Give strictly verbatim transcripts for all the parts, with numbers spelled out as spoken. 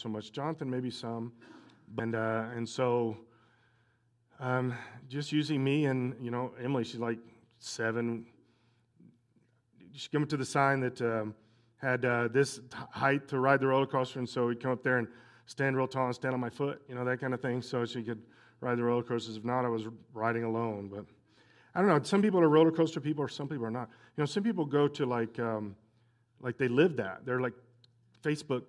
so much. Jonathan, maybe some. And, uh, and so um, just using me and, you know, Emily, she's like seven. She came up to the sign that um, had uh, this t- height to ride the roller coaster, and so we'd come up there and stand real tall and stand on my foot, you know, that kind of thing, so she could ride the roller coasters. If not, I was riding alone. But I don't know. Some people are roller coaster people, or some people are not. You know, some people go to like, um, like they live that. They're like Facebook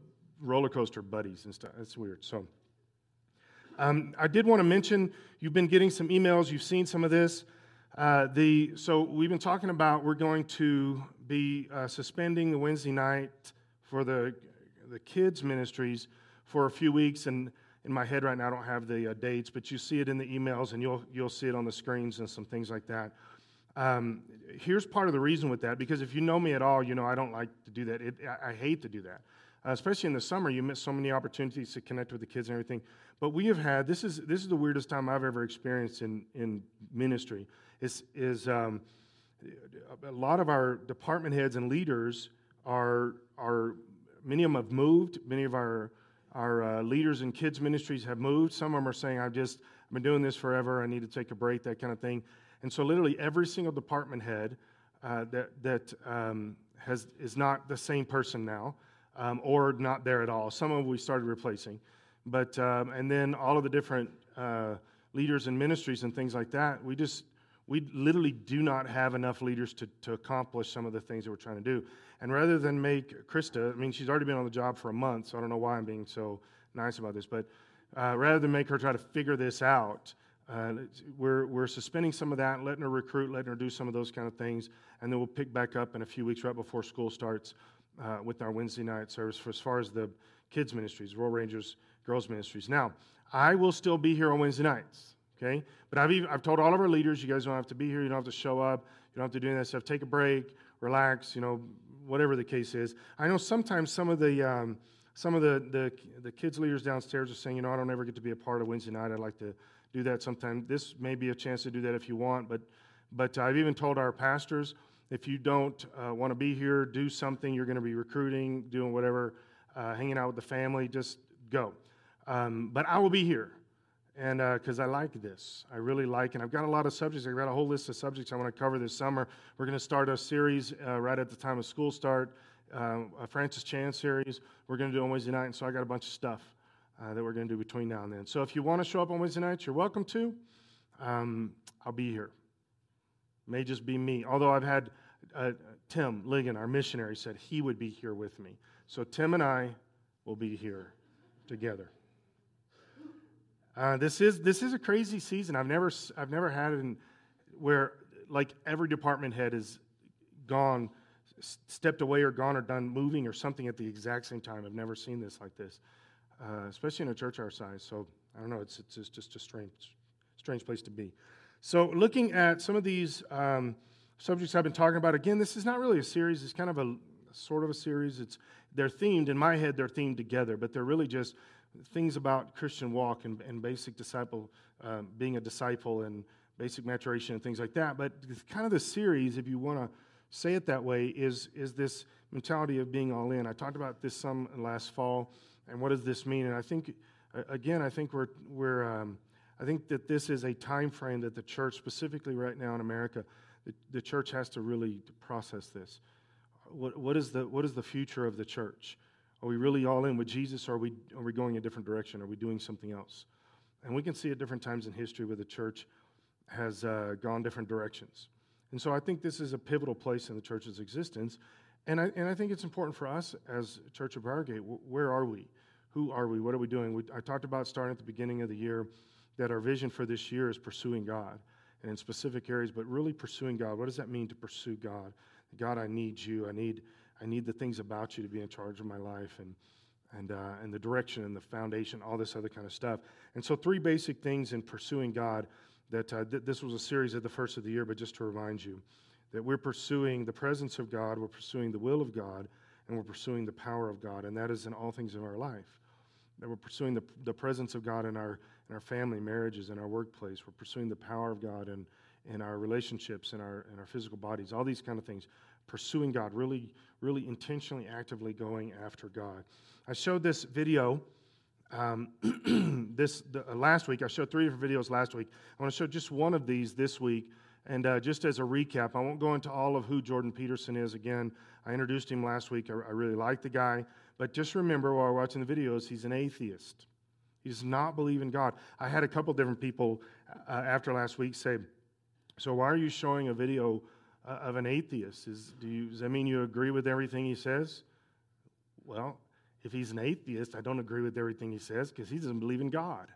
roller coaster buddies and stuff. That's weird. So um, I did want to mention, you've been getting some emails. You've seen some of this. Uh, the so we've been talking about we're going to be uh, suspending the Wednesday night for the the kids ministries for a few weeks, and in my head right now I don't have the uh, dates, but you see it in the emails, and you'll you'll see it on the screens and some things like that. Um, here's part of the reason with that, because if you know me at all, you know I don't like to do that. It, I, I hate to do that, uh, especially in the summer. You miss so many opportunities to connect with the kids and everything. But we have had this is this is the weirdest time I've ever experienced in in ministry. Is, is um, a lot of our department heads and leaders are, are many of them have moved. Many of our, our uh, leaders in kids ministries have moved. Some of them are saying, I've just I've been doing this forever. I need to take a break, that kind of thing. And so literally every single department head uh, that, that um, has is not the same person now um, or not there at all. Some of them we started replacing. But, um, and then all of the different uh, leaders and ministries and things like that, we just... We literally do not have enough leaders to, to accomplish some of the things that we're trying to do. And rather than make Krista, I mean, she's already been on the job for a month, so I don't know why I'm being so nice about this, but uh, rather than make her try to figure this out, uh, we're, we're suspending some of that, letting her recruit, letting her do some of those kind of things, and then we'll pick back up in a few weeks right before school starts uh, with our Wednesday night service for as far as the kids' ministries, Royal Rangers, girls' ministries. Now, I will still be here on Wednesday nights. Okay, but I've even, I've told all of our leaders, you guys don't have to be here, you don't have to show up, you don't have to do that stuff. Take a break, relax, you know, whatever the case is. I know sometimes some of the um, some of the, the the kids leaders downstairs are saying, you know, I don't ever get to be a part of Wednesday night. I'd like to do that sometime. This may be a chance to do that if you want, but but I've even told our pastors, if you don't uh, want to be here, do something. You're going to be recruiting, doing whatever, uh, hanging out with the family. Just go. Um, but I will be here. And because uh, I like this. I really like, and I've got a lot of subjects. I've got a whole list of subjects I want to cover this summer. We're going to start a series uh, right at the time of school start, uh, a Francis Chan series. We're going to do on Wednesday night, and so I got a bunch of stuff uh, that we're going to do between now and then. So if you want to show up on Wednesday nights, you're welcome to. Um, I'll be here. May just be me. Although I've had uh, Tim Ligon, our missionary, said he would be here with me. So Tim and I will be here together. Uh, this is this is a crazy season. I've never I've never had it in where like every department head is gone, s- stepped away or gone or done moving or something at the exact same time. I've never seen this like this, uh, especially in a church our size. So I don't know. It's it's, it's just a strange strange place to be. So looking at some of these um, subjects I've been talking about again, this is not really a series. It's kind of a sort of a series. It's they're themed in my head. They're themed together, but they're really just things about Christian walk and, and basic disciple, um, being a disciple and basic maturation and things like that. But kind of the series, if you want to say it that way, is is this mentality of being all in. I talked about this some last fall, and what does this mean? And I think, again, I think we're we're um, I think that this is a time frame that the church, specifically right now in America, the, the church has to really process this. What what is the what is the future of the church? Are we really all in with Jesus, or are we, are we going a different direction? Are we doing something else? And we can see at different times in history where the church has uh, gone different directions. And so I think this is a pivotal place in the church's existence. And I, and I think it's important for us as Church of Briargate, w- where are we? Who are we? What are we doing? We, I talked about starting at the beginning of the year that our vision for this year is pursuing God, and in specific areas, but really pursuing God. What does that mean to pursue God? God, I need you. I need I need the things about you to be in charge of my life, and and uh, and the direction and the foundation, all this other kind of stuff. And so three basic things in pursuing God that uh, th- this was a series at the first of the year, but just to remind you that we're pursuing the presence of God, we're pursuing the will of God, and we're pursuing the power of God, and that is in all things of our life. That we're pursuing the, the presence of God in our in our family, marriages, in our workplace. We're pursuing the power of God in, in our relationships, in our in our physical bodies, all these kind of things. Pursuing God, really, really intentionally, actively going after God. I showed this video Um, this the, uh, last week, I showed three different videos last week. I want to show just one of these this week. And uh, just as a recap, I won't go into all of who Jordan Peterson is again. I introduced him last week. I, I really like the guy. But just remember while we're watching the videos, he's an atheist. He does not believe in God. I had a couple different people uh, after last week say, so why are you showing a video uh, of an atheist? Is, do you, does that mean you agree with everything he says? Well, if he's an atheist, I don't agree with everything he says because he doesn't believe in God.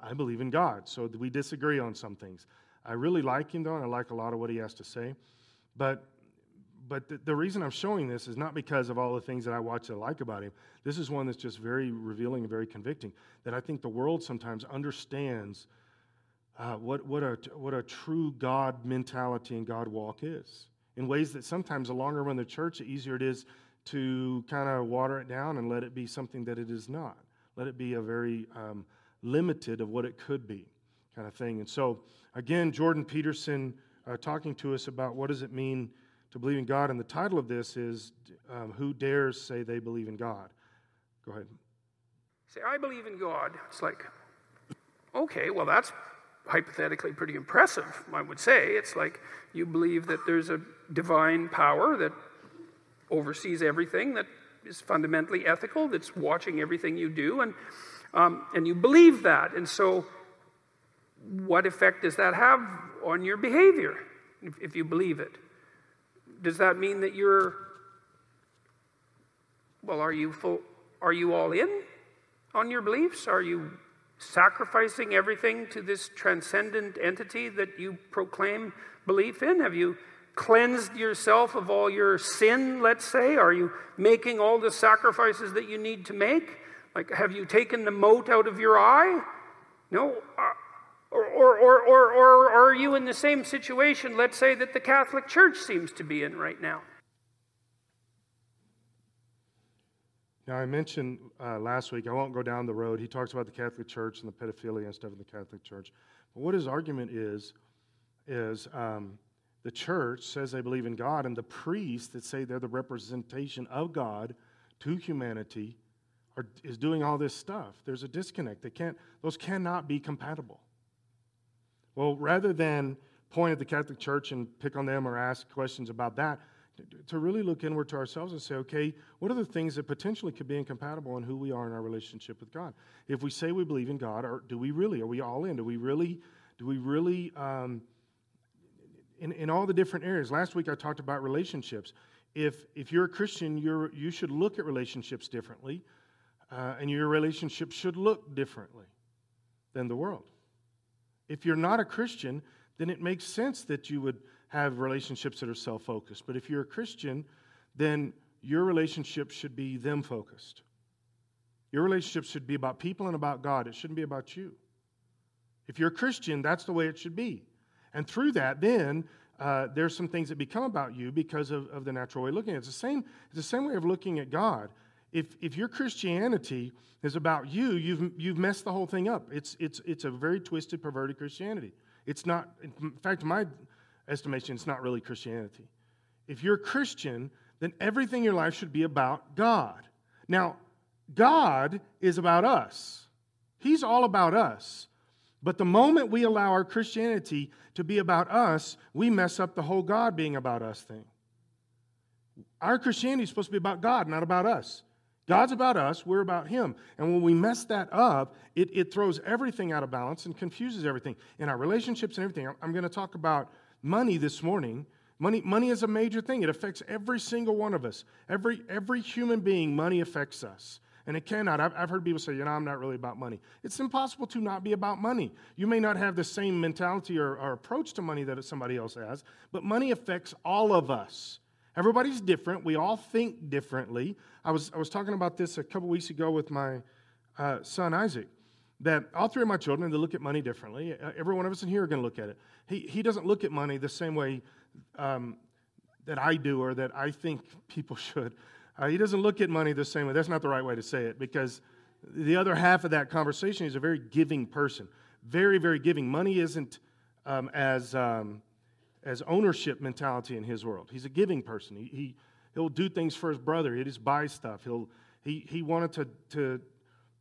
I believe in God, so we disagree on some things. I really like him, though, and I like a lot of what he has to say. But but the, the reason I'm showing this is not because of all the things that I watch that I like about him. This is one that's just very revealing and very convicting, that I think the world sometimes understands uh, what, what, a, what a true God mentality and God walk is in ways that sometimes the longer run the church, the easier it is to kind of water it down and let it be something that it is not. Let it be a very um, limited of what it could be kind of thing. And so, again, Jordan Peterson uh, talking to us about what does it mean to believe in God. And the title of this is, um, Who Dares Say They Believe in God? Go ahead. Say, I believe in God. It's like, okay, well, that's hypothetically pretty impressive, I would say. It's like you believe that there's a divine power that oversees everything, that is fundamentally ethical, that's watching everything you do, and um, and you believe that. And so what effect does that have on your behavior if, if you believe it? Does that mean that you're, well, are you full, are you all in on your beliefs? Are you sacrificing everything to this transcendent entity that you proclaim belief in? Have you cleansed yourself of all your sin, let's say? Are you making all the sacrifices that you need to make? Like, have you taken the mote out of your eye? No? Or, or, or, or, or are you in the same situation, let's say, that the Catholic Church seems to be in right now? Now, I mentioned uh, last week, I won't go down the road, he talks about the Catholic Church and the pedophilia and stuff in the Catholic Church. But what his argument is, is... Um, the church says they believe in God, and the priests that say they're the representation of God to humanity are, is doing all this stuff. There's a disconnect. They can't; those cannot be compatible. Well, rather than point at the Catholic Church and pick on them or ask questions about that, to really look inward to ourselves and say, okay, what are the things that potentially could be incompatible in who we are in our relationship with God? If we say we believe in God, or do we really? Are we all in? Do we really? Do we really? Um, In, in all the different areas. Last week I talked about relationships. If if you're a Christian, you're you should look at relationships differently, uh, and your relationship should look differently than the world. If you're not a Christian, then it makes sense that you would have relationships that are self-focused. But if you're a Christian, then your relationship should be them-focused. Your relationship should be about people and about God. It shouldn't be about you. If you're a Christian, that's the way it should be. And through that, then, uh, there's some things that become about you because of, of the natural way of looking at it. It's the same, it's the same way of looking at God. If if your Christianity is about you, you've you've messed the whole thing up. It's it's it's a very twisted, perverted Christianity. It's not, in fact, in my estimation, it's not really Christianity. If you're a Christian, then everything in your life should be about God. Now, God is about us. He's all about us. But the moment we allow our Christianity to be about us, we mess up the whole God being about us thing. Our Christianity is supposed to be about God, not about us. God's about us, we're about Him. And when we mess that up, it, it throws everything out of balance and confuses everything in our relationships and everything. I'm going to talk about money this morning. Money, money is a major thing. It affects every single one of us. Every, every human being, money affects us. And it cannot. I've, I've heard people say, you know, I'm not really about money. It's impossible to not be about money. You may not have the same mentality or, or approach to money that somebody else has, but money affects all of us. Everybody's different. We all think differently. I was, I was talking about this a couple weeks ago with my uh, son, Isaac, that all three of my children, they look at money differently. Every one of us in here are going to look at it. He, he doesn't look at money the same way um, that I do or that I think people should. Uh, he doesn't look at money the same way. That's not the right way to say it, because the other half of that conversation is a very giving person. Very, very giving. Money isn't um, as um, as ownership mentality in his world. He's a giving person. He, he, he'll do things for his brother. He just buys stuff. He'll, he, he wanted to, to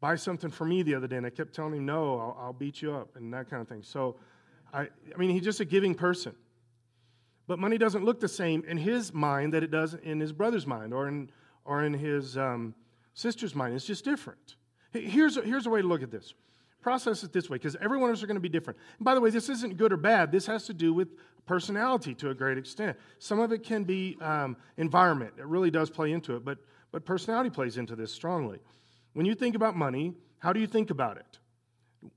buy something for me the other day, and I kept telling him, no, I'll, I'll beat you up, and that kind of thing. So, I, I mean, he's just a giving person. But money doesn't look the same in his mind that it does in his brother's mind or in or in his um, sister's mind. It's just different. Here's a, here's a way to look at this. Process it this way, because every one of us are going to be different. And by the way, this isn't good or bad. This has to do with personality to a great extent. Some of it can be um, environment. It really does play into it, but but personality plays into this strongly. When you think about money, how do you think about it?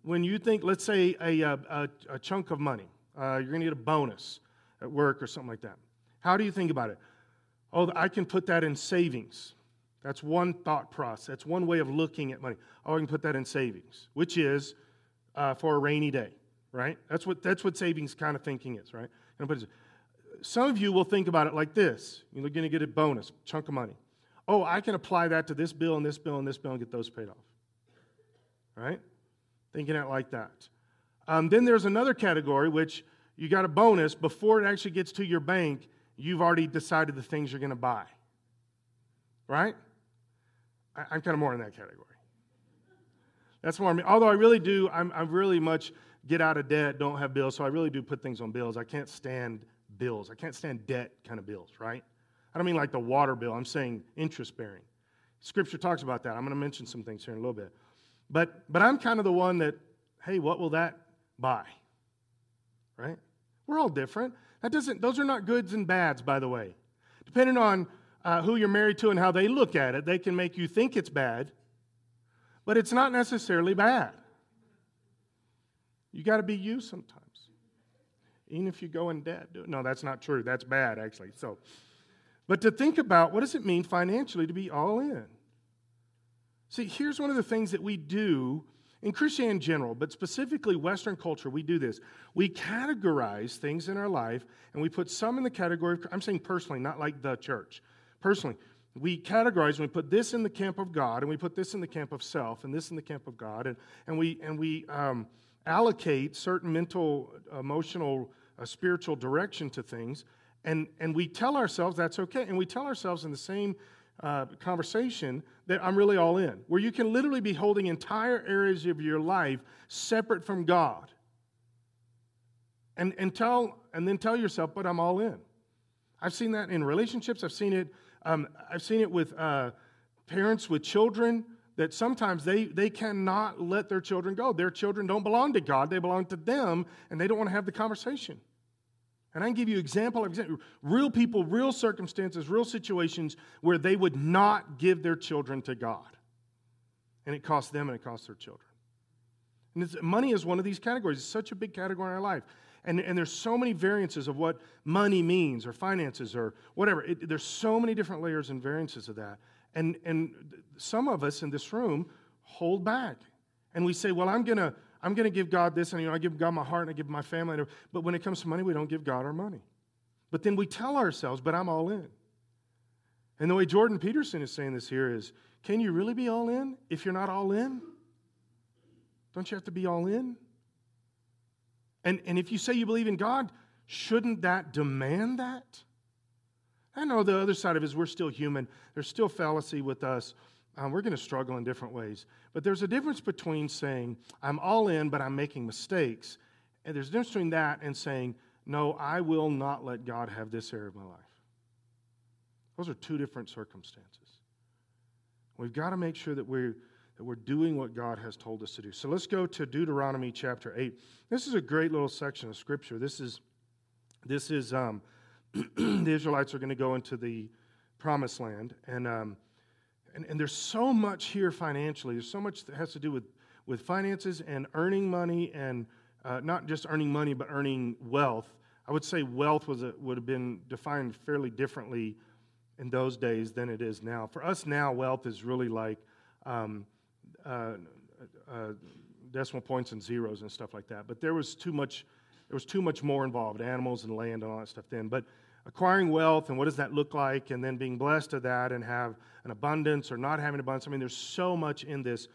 When you think, let's say, a, a, a chunk of money, uh, you're going to get a bonus at work or something like that. How do you think about it? Oh, I can put that in savings. That's one thought process. That's one way of looking at money. Oh, I can put that in savings, which is uh, for a rainy day, right? That's what that's what savings kind of thinking is, right? Some of you will think about it like this. You're going to get a bonus, chunk of money. Oh, I can apply that to this bill and this bill and this bill and get those paid off, right? Thinking it like that. Um, then there's another category, which you got a bonus. Before it actually gets to your bank, you've already decided the things you're going to buy, right? I, I'm kind of more in that category. That's more me. Although I really do, I'm, I really much get out of debt, don't have bills, so I really do put things on bills. I can't stand bills. I can't stand debt kind of bills, right? I don't mean like the water bill. I'm saying interest bearing. Scripture talks about that. I'm going to mention some things here in a little bit. But but I'm kind of the one that, hey, what will that buy? Right? We're all different. That doesn't. Those are not goods and bads, by the way. Depending on uh, who you're married to and how they look at it, they can make you think it's bad, but it's not necessarily bad. You got to be you sometimes. Even if you go in debt. Do it. No, that's not true. That's bad, actually. So, but to think about what does it mean financially to be all in? See, here's one of the things that we do in Christianity in general, but specifically Western culture, we do this. We categorize things in our life, and we put some in the category of, I'm saying personally, not like the church. Personally, we categorize and we put this in the camp of God, and we put this in the camp of self, and this in the camp of God, and, and we, and we um, allocate certain mental, emotional, uh, spiritual direction to things, and, and we tell ourselves that's okay, and we tell ourselves in the same Uh, conversation that I'm really all in, where you can literally be holding entire areas of your life separate from God, and and tell and then tell yourself, but I'm all in. I've seen that in relationships. I've seen it. Um, I've seen it with uh, parents with children that sometimes they they cannot let their children go. Their children don't belong to God; they belong to them, and they don't want to have the conversation. And I can give you example of example, real people, real circumstances, real situations where they would not give their children to God. And it costs them and it costs their children. And it's, money is one of these categories. It's such a big category in our life. And, and there's so many variances of what money means or finances or whatever. It, there's so many different layers and variances of that. And, and some of us in this room hold back. And we say, well, I'm going to, I'm going to give God this, and you know, I give God my heart, and I give my family. But when it comes to money, we don't give God our money. But then we tell ourselves, but I'm all in. And the way Jordan Peterson is saying this here is, can you really be all in if you're not all in? Don't you have to be all in? And, and if you say you believe in God, shouldn't that demand that? I know the other side of it is we're still human. There's still fallacy with us. Um, we're going to struggle in different ways. But there's a difference between saying, I'm all in, but I'm making mistakes. And there's a difference between that and saying, no, I will not let God have this area of my life. Those are two different circumstances. We've got to make sure that we're, that we're doing what God has told us to do. So let's go to Deuteronomy chapter eight. This is a great little section of Scripture. This is, this is um, the Israelites are going to go into the Promised Land, and um, And, and there's so much here financially. There's so much that has to do with, with finances and earning money, and uh, not just earning money, but earning wealth. I would say wealth was a, would have been defined fairly differently in those days than it is now. For us now, wealth is really like um, uh, uh, decimal points and zeros and stuff like that. But there was too much. There was too much more involved, animals and land and all that stuff then. But acquiring wealth, and what does that look like, and then being blessed of that and have an abundance or not having abundance. I mean, there's so much in this,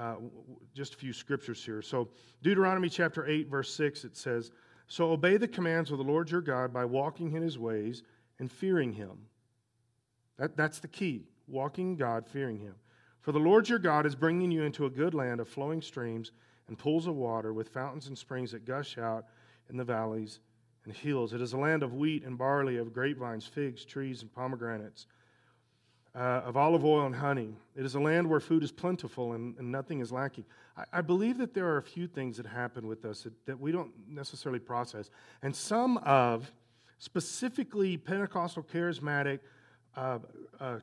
uh, just a few scriptures here. So Deuteronomy chapter eight, verse six, it says, "So obey the commands of the Lord your God by walking in his ways and fearing him." That, that's the key, walking God, fearing him. For the Lord your God is bringing you into a good land of flowing streams and pools of water, with fountains and springs that gush out in the valleys and hills. It is a land of wheat and barley, of grapevines, figs, trees, and pomegranates, uh, of olive oil and honey. It is a land where food is plentiful and, and nothing is lacking. I, I believe that there are a few things that happen with us that, that we don't necessarily process. And some of, specifically Pentecostal charismatic uh, uh,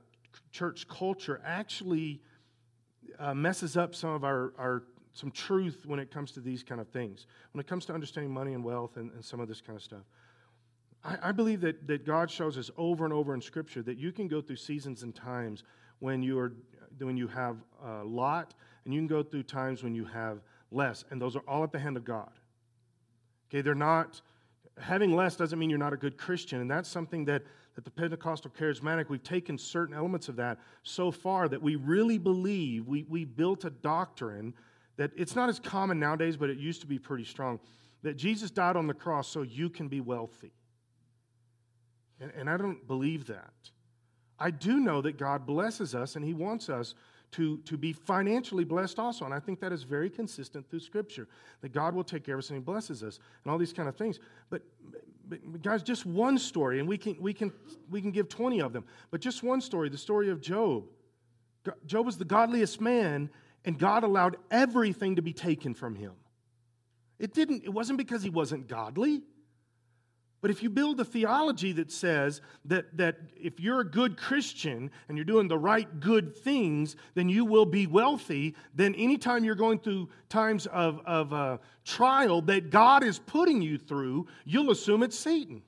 church culture actually Uh, messes up some of our, our some truth when it comes to these kind of things, when it comes to understanding money and wealth and, and some of this kind of stuff. I, I believe that, that God shows us over and over in Scripture that you can go through seasons and times when you are when you have a lot, and you can go through times when you have less, and those are all at the hand of God. Okay, they're not having less doesn't mean you're not a good Christian, and that's something that that the Pentecostal charismatic, we've taken certain elements of that so far that we really believe, we, we built a doctrine that it's not as common nowadays, but it used to be pretty strong, that Jesus died on the cross so you can be wealthy. And, and I don't believe that. I do know that God blesses us, and He wants us to, to be financially blessed also, and I think that is very consistent through Scripture, that God will take care of us and He blesses us, and all these kind of things. But But guys, just one story, and we can we can we can give twenty of them. But just one story, the story of Job. Job was the godliest man, and God allowed everything to be taken from him. It didn't. It wasn't because he wasn't godly. But if you build a theology that says that that if you're a good Christian and you're doing the right good things, then you will be wealthy, then anytime you're going through times of, of uh, trial that God is putting you through, you'll assume it's Satan.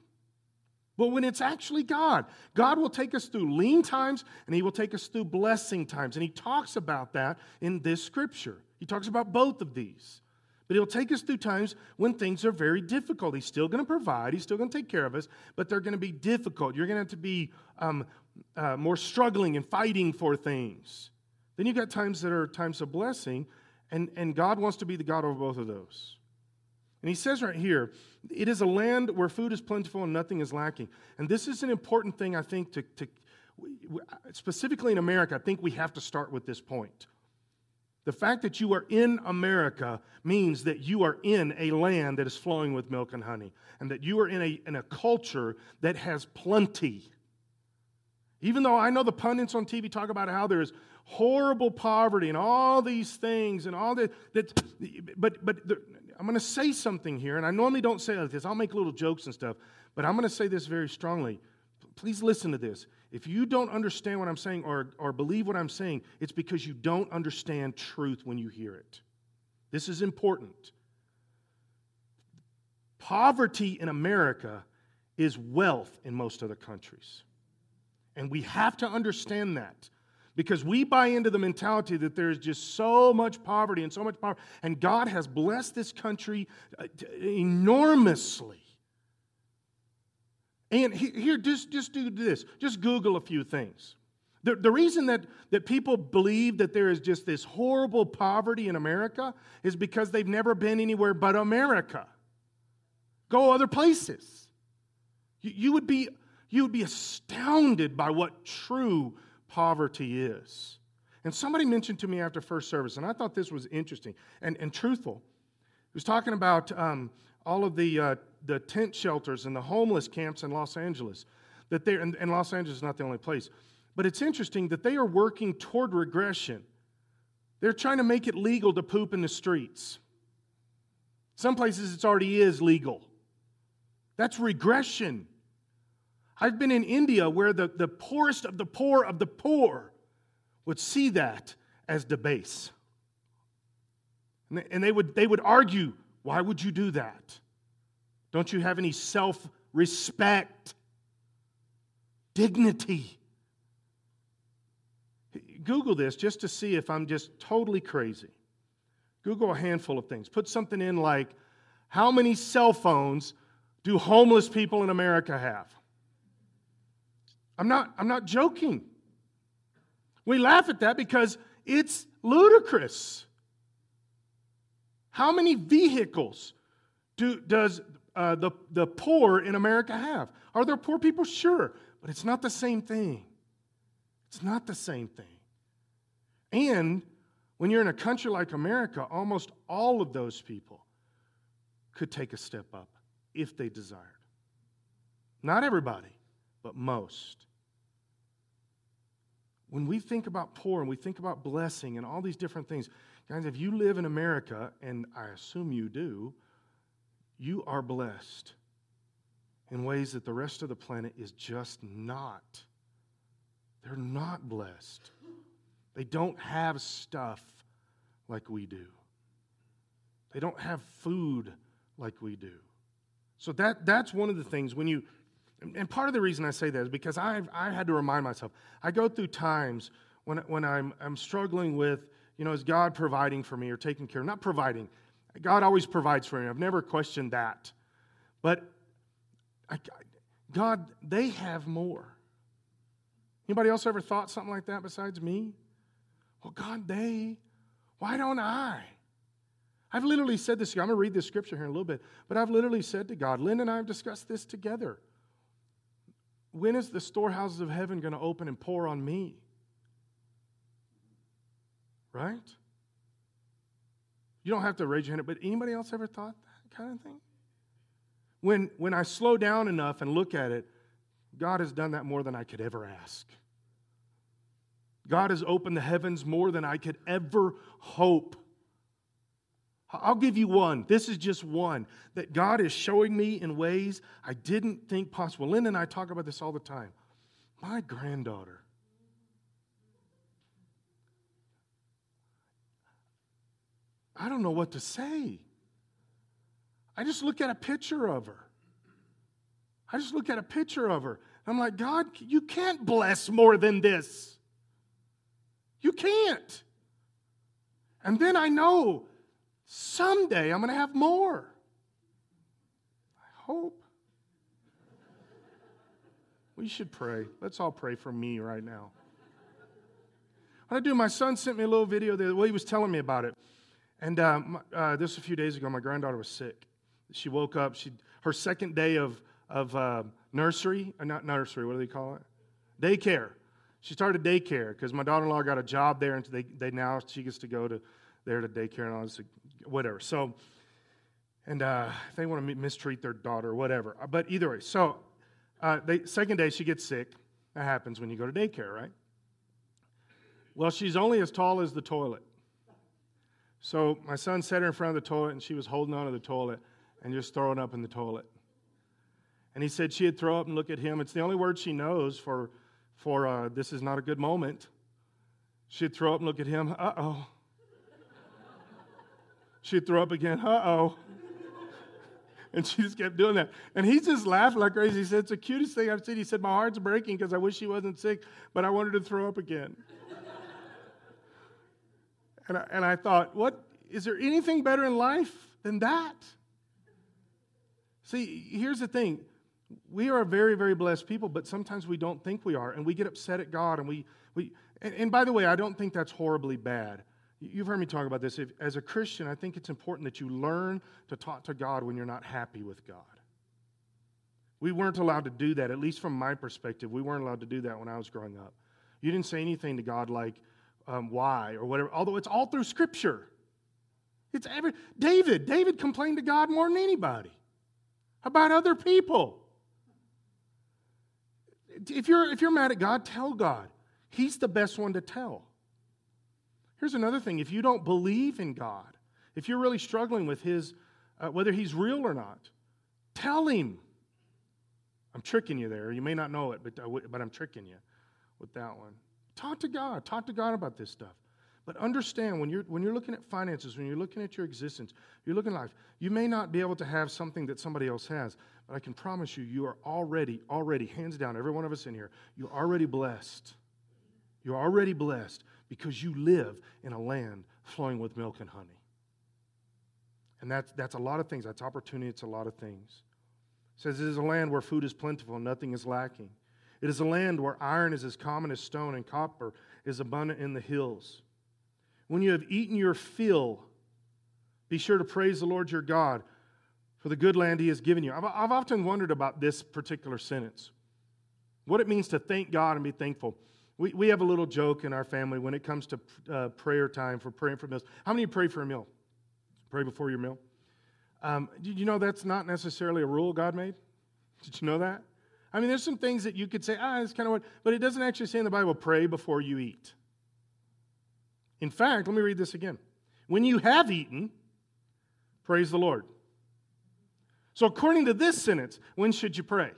But when it's actually God, God will take us through lean times, and He will take us through blessing times. And He talks about that in this Scripture. He talks about both of these. But He'll take us through times when things are very difficult. He's still going to provide. He's still going to take care of us, but they're going to be difficult. You're going to have to be um, uh, more struggling and fighting for things. Then you've got times that are times of blessing, and, and God wants to be the God over both of those. And He says right here, it is a land where food is plentiful and nothing is lacking. And this is an important thing, I think, to, to specifically in America, I think we have to start with this point. The fact that you are in America means that you are in a land that is flowing with milk and honey, and that you are in a, in a culture that has plenty. Even though I know the pundits on T V talk about how there is horrible poverty and all these things and all that, that but, but the, I'm going to say something here, and I normally don't say it like this. I'll make little jokes and stuff, but I'm going to say this very strongly. Please listen to this. If you don't understand what I'm saying or, or believe what I'm saying, it's because you don't understand truth when you hear it. This is important. Poverty in America is wealth in most other countries. And we have to understand that, because we buy into the mentality that there is just so much poverty and so much poverty. And God has blessed this country enormously. And here, just, just do this. Just Google a few things. The, the reason that, that people believe that there is just this horrible poverty in America is because they've never been anywhere but America. Go other places. You, you would be, you would be astounded by what true poverty is. And somebody mentioned to me after first service, and I thought this was interesting and, and truthful. He was talking about um, all of the... Uh, the tent shelters and the homeless camps in Los Angeles. That they're, and, and Los Angeles is not the only place. But it's interesting that they are working toward regression. They're trying to make it legal to poop in the streets. Some places it already is legal. That's regression. I've been in India where the, the poorest of the poor of the poor would see that as debase. And they, and they would, they would argue, why would you do that? Don't you have any self-respect, dignity? Google this just to see if I'm just totally crazy. Google a handful of things. Put something in like, how many cell phones do homeless people in America have? I'm not, I'm not joking. We laugh at that because it's ludicrous. How many vehicles do, does... Uh, the, the poor in America have? Are there poor people? Sure, but it's not the same thing. It's not the same thing. And when you're in a country like America, almost all of those people could take a step up if they desired. Not everybody, but most. When we think about poor and we think about blessing and all these different things, guys, if you live in America, and I assume you do, you are blessed in ways that the rest of the planet is just not. They're not blessed. They don't have stuff like we do. They don't have food like we do. So that that's one of the things when you, and part of the reason I say that is because I've I had to remind myself. I go through times when when I'm I'm struggling with, you know, is God providing for me or taking care of me? Not providing. God always provides for me. I've never questioned that. But I, God, they have more. Anybody else ever thought something like that besides me? Well, God, they, why don't I? I've literally said this. I'm going to read this scripture here in a little bit. But I've literally said to God, Lynn and I have discussed this together. When is the storehouses of heaven going to open and pour on me? Right? You don't have to raise your hand, but anybody else ever thought that kind of thing? When, when I slow down enough and look at it, God has done that more than I could ever ask. God has opened the heavens more than I could ever hope. I'll give you one. This is just one that God is showing me in ways I didn't think possible. Lynn and I talk about this all the time. My granddaughter. I don't know what to say. I just look at a picture of her. I just look at a picture of her. I'm like, God, you can't bless more than this. You can't. And then I know someday I'm going to have more. I hope. We should pray. Let's all pray for me right now. What I do, my son sent me a little video there. Well, he was telling me about it. And uh, uh, this was a few days ago. My granddaughter was sick. She woke up. She her second day of of uh, nursery, or not nursery. What do they call it? Daycare. She started daycare because my daughter-in-law got a job there, and they they now she gets to go to there to daycare and all this, whatever. So, and uh, they want to mistreat their daughter, whatever. But either way, so uh, they second day she gets sick. That happens when you go to daycare, right? Well, she's only as tall as the toilet. So my son set her in front of the toilet, and she was holding on to the toilet and just throwing up in the toilet. And he said she'd throw up and look at him. It's the only word she knows for, for uh, this is not a good moment. She'd throw up and look at him. Uh-oh. She'd throw up again. Uh-oh. And she just kept doing that. And he just laughed like crazy. He said, it's the cutest thing I've seen. He said, my heart's breaking because I wish she wasn't sick, but I wanted to throw up again. And I, and I thought, what is there anything better in life than that? See, here's the thing. We are a very, very blessed people, but sometimes we don't think we are, and we get upset at God. And we, we and, and by the way, I don't think that's horribly bad. You've heard me talk about this. If, as a Christian, I think it's important that you learn to talk to God when you're not happy with God. We weren't allowed to do that, at least from my perspective. We weren't allowed to do that when I was growing up. You didn't say anything to God like, Um, why or whatever, although it's all through Scripture. It's every David. David complained to God more than anybody about other people. If you're, if you're mad at God, tell God. He's the best one to tell. Here's another thing. If you don't believe in God, if you're really struggling with his, uh, whether he's real or not, tell him. I'm tricking you there. You may not know it, but, uh, but I'm tricking you with that one. Talk to God. Talk to God about this stuff. But understand, when you're when you're looking at finances, when you're looking at your existence, you're looking at life, you may not be able to have something that somebody else has, but I can promise you, you are already, already, hands down, every one of us in here, you're already blessed. You're already blessed because you live in a land flowing with milk and honey. And that's, that's a lot of things. That's opportunity. It's a lot of things. It says, it is a land where food is plentiful and nothing is lacking. It is a land where iron is as common as stone and copper is abundant in the hills. When you have eaten your fill, be sure to praise the Lord your God for the good land he has given you. I've, I've often wondered about this particular sentence, what it means to thank God and be thankful. We we have a little joke in our family when it comes to uh, prayer time for praying for meals. How many pray for a meal? Pray before your meal. Um, did you know that's not necessarily a rule God made? Did you know that? I mean, there's some things that you could say, ah, it's kind of what, but it doesn't actually say in the Bible, pray before you eat. In fact, let me read this again. When you have eaten, praise the Lord. So according to this sentence, when should you pray?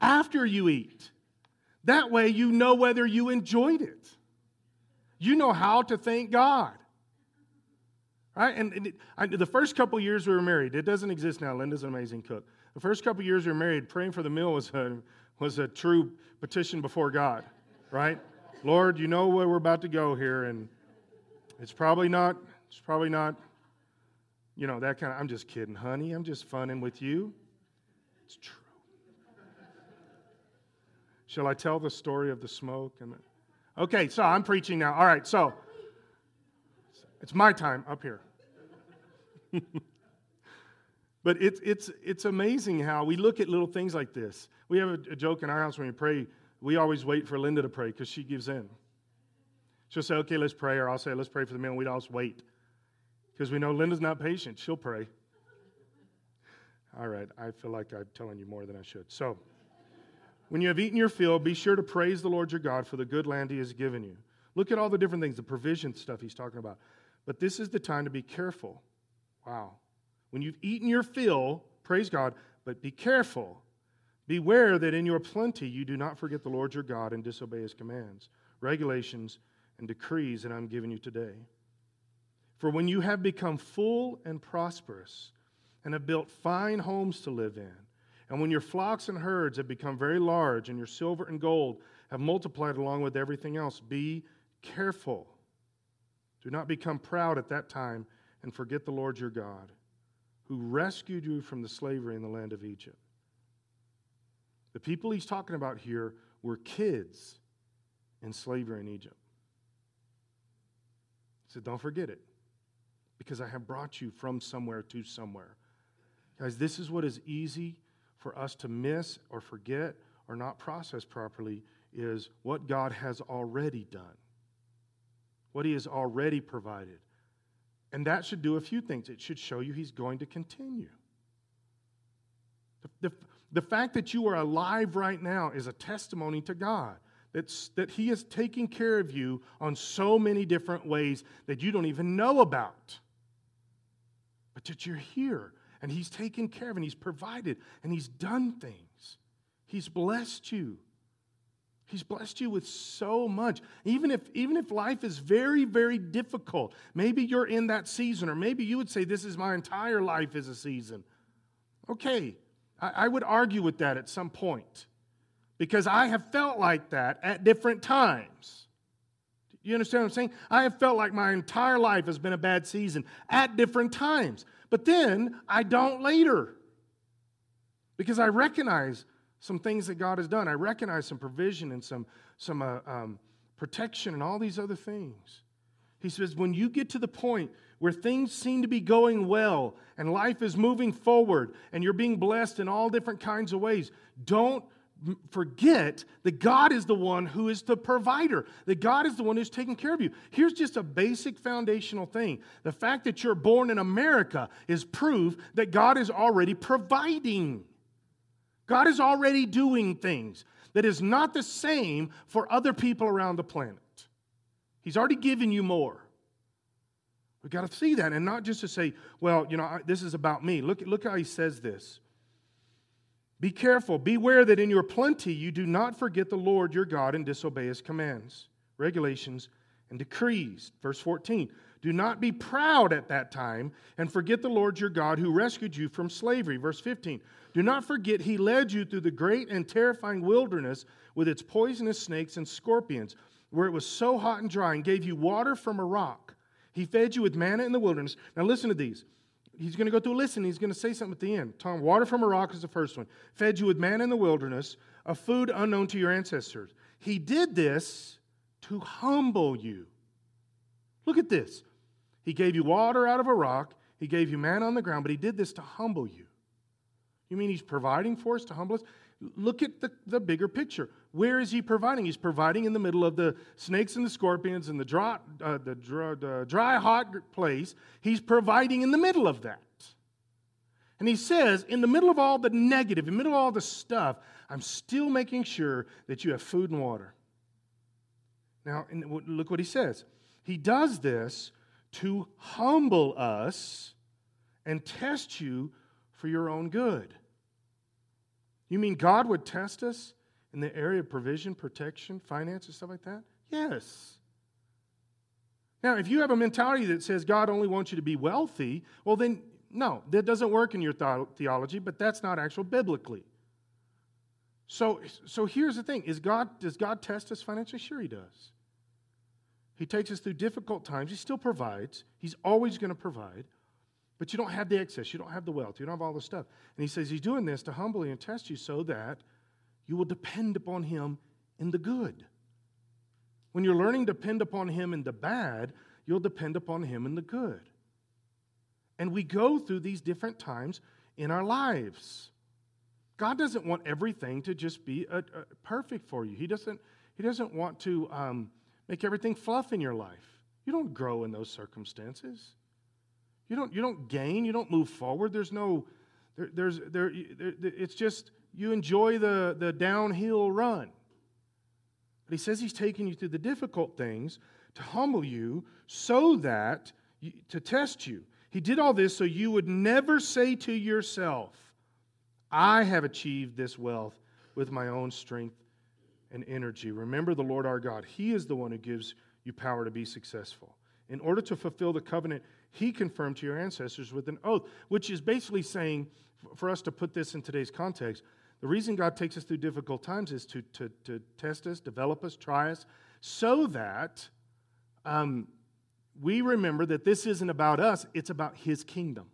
After you eat. That way you know whether you enjoyed it. You know how to thank God. Right? And, and it, I, the first couple years we were married, it doesn't exist now. Linda's an amazing cook. The first couple years we were married, praying for the meal was a, was a true petition before God. Right? Lord, you know where we're about to go here, and it's probably not, it's probably not, you know, that kind of, I'm just kidding, honey. I'm just funning with you. It's true. Shall I tell the story of the smoke? And the... Okay, so I'm preaching now. All right, so it's my time up here. But it's it's it's amazing how we look at little things like this. We have a, a joke in our house when we pray. We always wait for Linda to pray because she gives in. She'll say, okay, let's pray, or I'll say, let's pray for the meal. We'd always wait because we know Linda's not patient. She'll pray. All right, I feel like I'm telling you more than I should. So when you have eaten your fill, be sure to praise the Lord your God for the good land he has given you. Look at all the different things, the provision stuff he's talking about. But this is the time to be careful. Wow. When you've eaten your fill, praise God, but be careful. Beware that in your plenty you do not forget the Lord your God and disobey his commands, regulations, and decrees that I'm giving you today. For when you have become full and prosperous and have built fine homes to live in, and when your flocks and herds have become very large and your silver and gold have multiplied along with everything else, be careful. Do not become proud at that time and forget the Lord your God, who rescued you from the slavery in the land of Egypt. The people he's talking about here were kids in slavery in Egypt. He said, don't forget it, because I have brought you from somewhere to somewhere. Guys, this is what is easy for us to miss or forget or not process properly, is what God has already done, what he has already provided. And that should do a few things. It should show you he's going to continue. The, the The fact that you are alive right now is a testimony to God. That's, that he is taking care of you on so many different ways that you don't even know about. But that you're here, and he's taken care of, and he's provided, and he's done things. He's blessed you. He's blessed you with so much. Even if, even if life is very, very difficult, maybe you're in that season, or maybe you would say, this is my entire life is a season. Okay. I would argue with that at some point, because I have felt like that at different times. You understand what I'm saying? I have felt like my entire life has been a bad season at different times, but then I don't later, because I recognize some things that God has done. I recognize some provision and some, some uh, um, protection and all these other things. He says, when you get to the point where things seem to be going well and life is moving forward and you're being blessed in all different kinds of ways, don't forget that God is the one who is the provider, that God is the one who's taking care of you. Here's just a basic foundational thing. The fact that you're born in America is proof that God is already providing. God is already doing things that is not the same for other people around the planet. He's already given you more. We've got to see that, and not just to say, well, you know, I, this is about me. Look, look how he says this. Be careful. Beware that in your plenty you do not forget the Lord your God and disobey his commands, regulations, and decrees. Verse fourteen, do not be proud at that time and forget the Lord your God who rescued you from slavery. Verse fifteen, do not forget he led you through the great and terrifying wilderness with its poisonous snakes and scorpions, where it was so hot and dry, and gave you water from a rock. He fed you with manna in the wilderness. Now listen to these. He's going to go through a list, and he's going to say something at the end. Tom, water from a rock is the first one. Fed you with manna in the wilderness, a food unknown to your ancestors. He did this to humble you. Look at this. He gave you water out of a rock. He gave you manna on the ground, but he did this to humble you. You mean he's providing for us to humble us? Look at the, the bigger picture. Where is he providing? He's providing in the middle of the snakes and the scorpions and the dry, uh, the dry, the dry hot place. He's providing in the middle of that. And he says, in the middle of all the negative, in the middle of all the stuff, I'm still making sure that you have food and water. Now, and look what he says. He does this to humble us and test you for your own good. You mean God would test us in the area of provision, protection, finance, and stuff like that? Yes. Now, if you have a mentality that says God only wants you to be wealthy, well then, no, that doesn't work in your th- theology, but that's not actual biblically. So, so here's the thing. Is God, does God test us financially? Sure he does. He takes us through difficult times. He still provides. He's always going to provide. But you don't have the excess. You don't have the wealth. You don't have all the stuff. And he says he's doing this to humble you and test you so that you will depend upon him in the good. When you're learning to depend upon him in the bad, you'll depend upon him in the good. And we go through these different times in our lives. God doesn't want everything to just be a, a, perfect for you. He doesn't, he doesn't want to um, make everything fluff in your life. You don't grow in those circumstances. You don't, you don't gain. You don't move forward. There's no, there, there's, there, there, it's just, you enjoy the, the downhill run. But he says he's taking you through the difficult things to humble you so that, you, to test you. He did all this so you would never say to yourself, I have achieved this wealth with my own strength and energy. Remember the Lord our God. He is the one who gives you power to be successful. In order to fulfill the covenant, he confirmed to your ancestors with an oath, which is basically saying, for us to put this in today's context, the reason God takes us through difficult times is to, to, to test us, develop us, try us, so that um, we remember that this isn't about us, it's about his kingdom.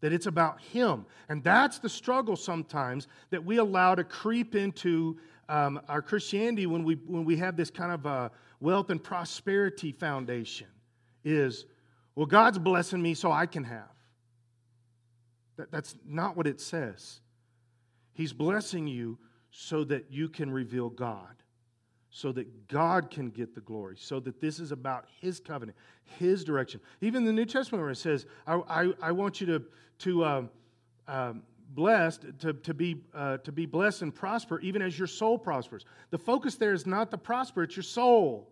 That it's about him. And that's the struggle sometimes that we allow to creep into um, our Christianity when we when we have this kind of a wealth and prosperity foundation is, well, God's blessing me so I can have. That, that's not what it says. He's blessing you so that you can reveal God, so that God can get the glory, so that this is about his covenant, his direction. Even the New Testament where it says, I, I, I want you to, to um, um, blessed, to, to, be, uh, to be blessed and prosper even as your soul prospers. The focus there is not the prosper, it's your soul.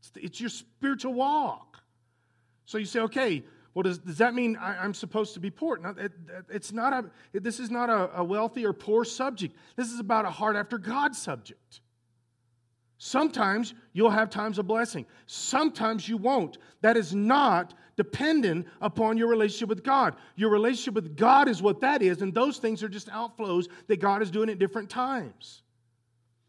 It's, the, it's your spiritual walk. So you say, okay, well, does, does that mean I, I'm supposed to be poor? No, it, it's not a, this is not a, a wealthy or poor subject. This is about a heart after God subject. Sometimes you'll have times of blessing. Sometimes you won't. That is not dependent upon your relationship with God. Your relationship with God is what that is, and those things are just outflows that God is doing at different times.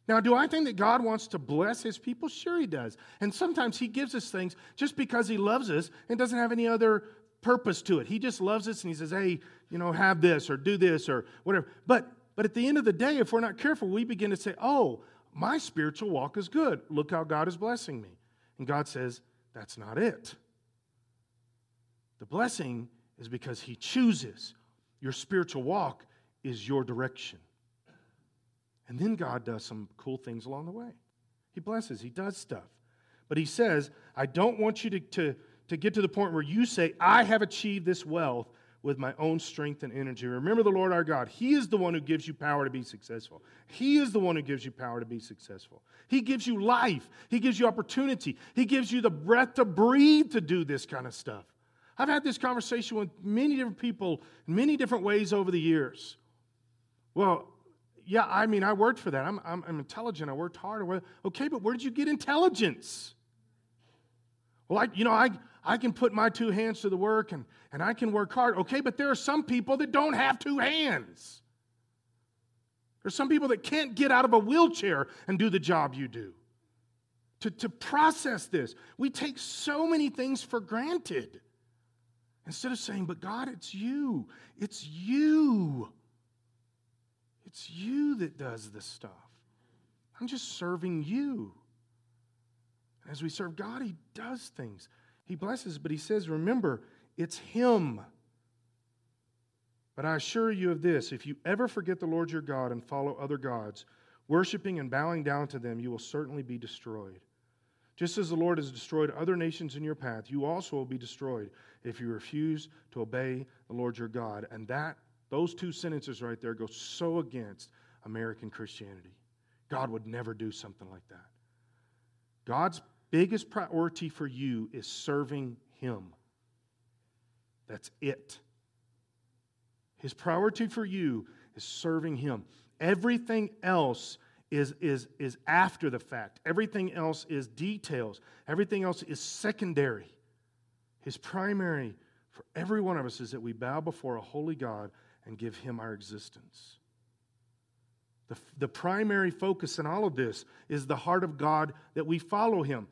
Now, do I think that God wants to bless his people? Sure he does. And sometimes he gives us things just because he loves us and doesn't have any other purpose to it. He just loves us and he says, hey, you know, have this or do this or whatever. But, but at the end of the day, if we're not careful, we begin to say, oh, my spiritual walk is good. Look how God is blessing me. And God says, that's not it. The blessing is because he chooses. Your spiritual walk is your direction. And then God does some cool things along the way. He blesses. He does stuff. But he says, I don't want you to, to, to get to the point where you say, I have achieved this wealth with my own strength and energy. Remember the Lord our God. He is the one who gives you power to be successful. He is the one who gives you power to be successful. He gives you life. He gives you opportunity. He gives you the breath to breathe to do this kind of stuff. I've had this conversation with many different people in many different ways over the years. Well, yeah, I mean, I worked for that. I'm, I'm, I'm intelligent. I worked hard. Okay, but where did you get intelligence? Well, I, you know, I... I can put my two hands to the work and, and I can work hard. Okay, but there are some people that don't have two hands. There's some people that can't get out of a wheelchair and do the job you do. To, to process this, we take so many things for granted. Instead of saying, but God, it's you. It's you. It's you that does this stuff. I'm just serving you. And as we serve God, he does things. He blesses, but he says, remember, it's him. But I assure you of this, if you ever forget the Lord your God and follow other gods, worshiping and bowing down to them, you will certainly be destroyed. Just as the Lord has destroyed other nations in your path, you also will be destroyed if you refuse to obey the Lord your God. And that, those two sentences right there go so against American Christianity. God would never do something like that. God's biggest priority for you is serving Him. That's it. His priority for you is serving Him. Everything else is, is, is after the fact. Everything else is details. Everything else is secondary. His primary for every one of us is that we bow before a holy God and give Him our existence. The, the primary focus in all of this is the heart of God, that we follow Him.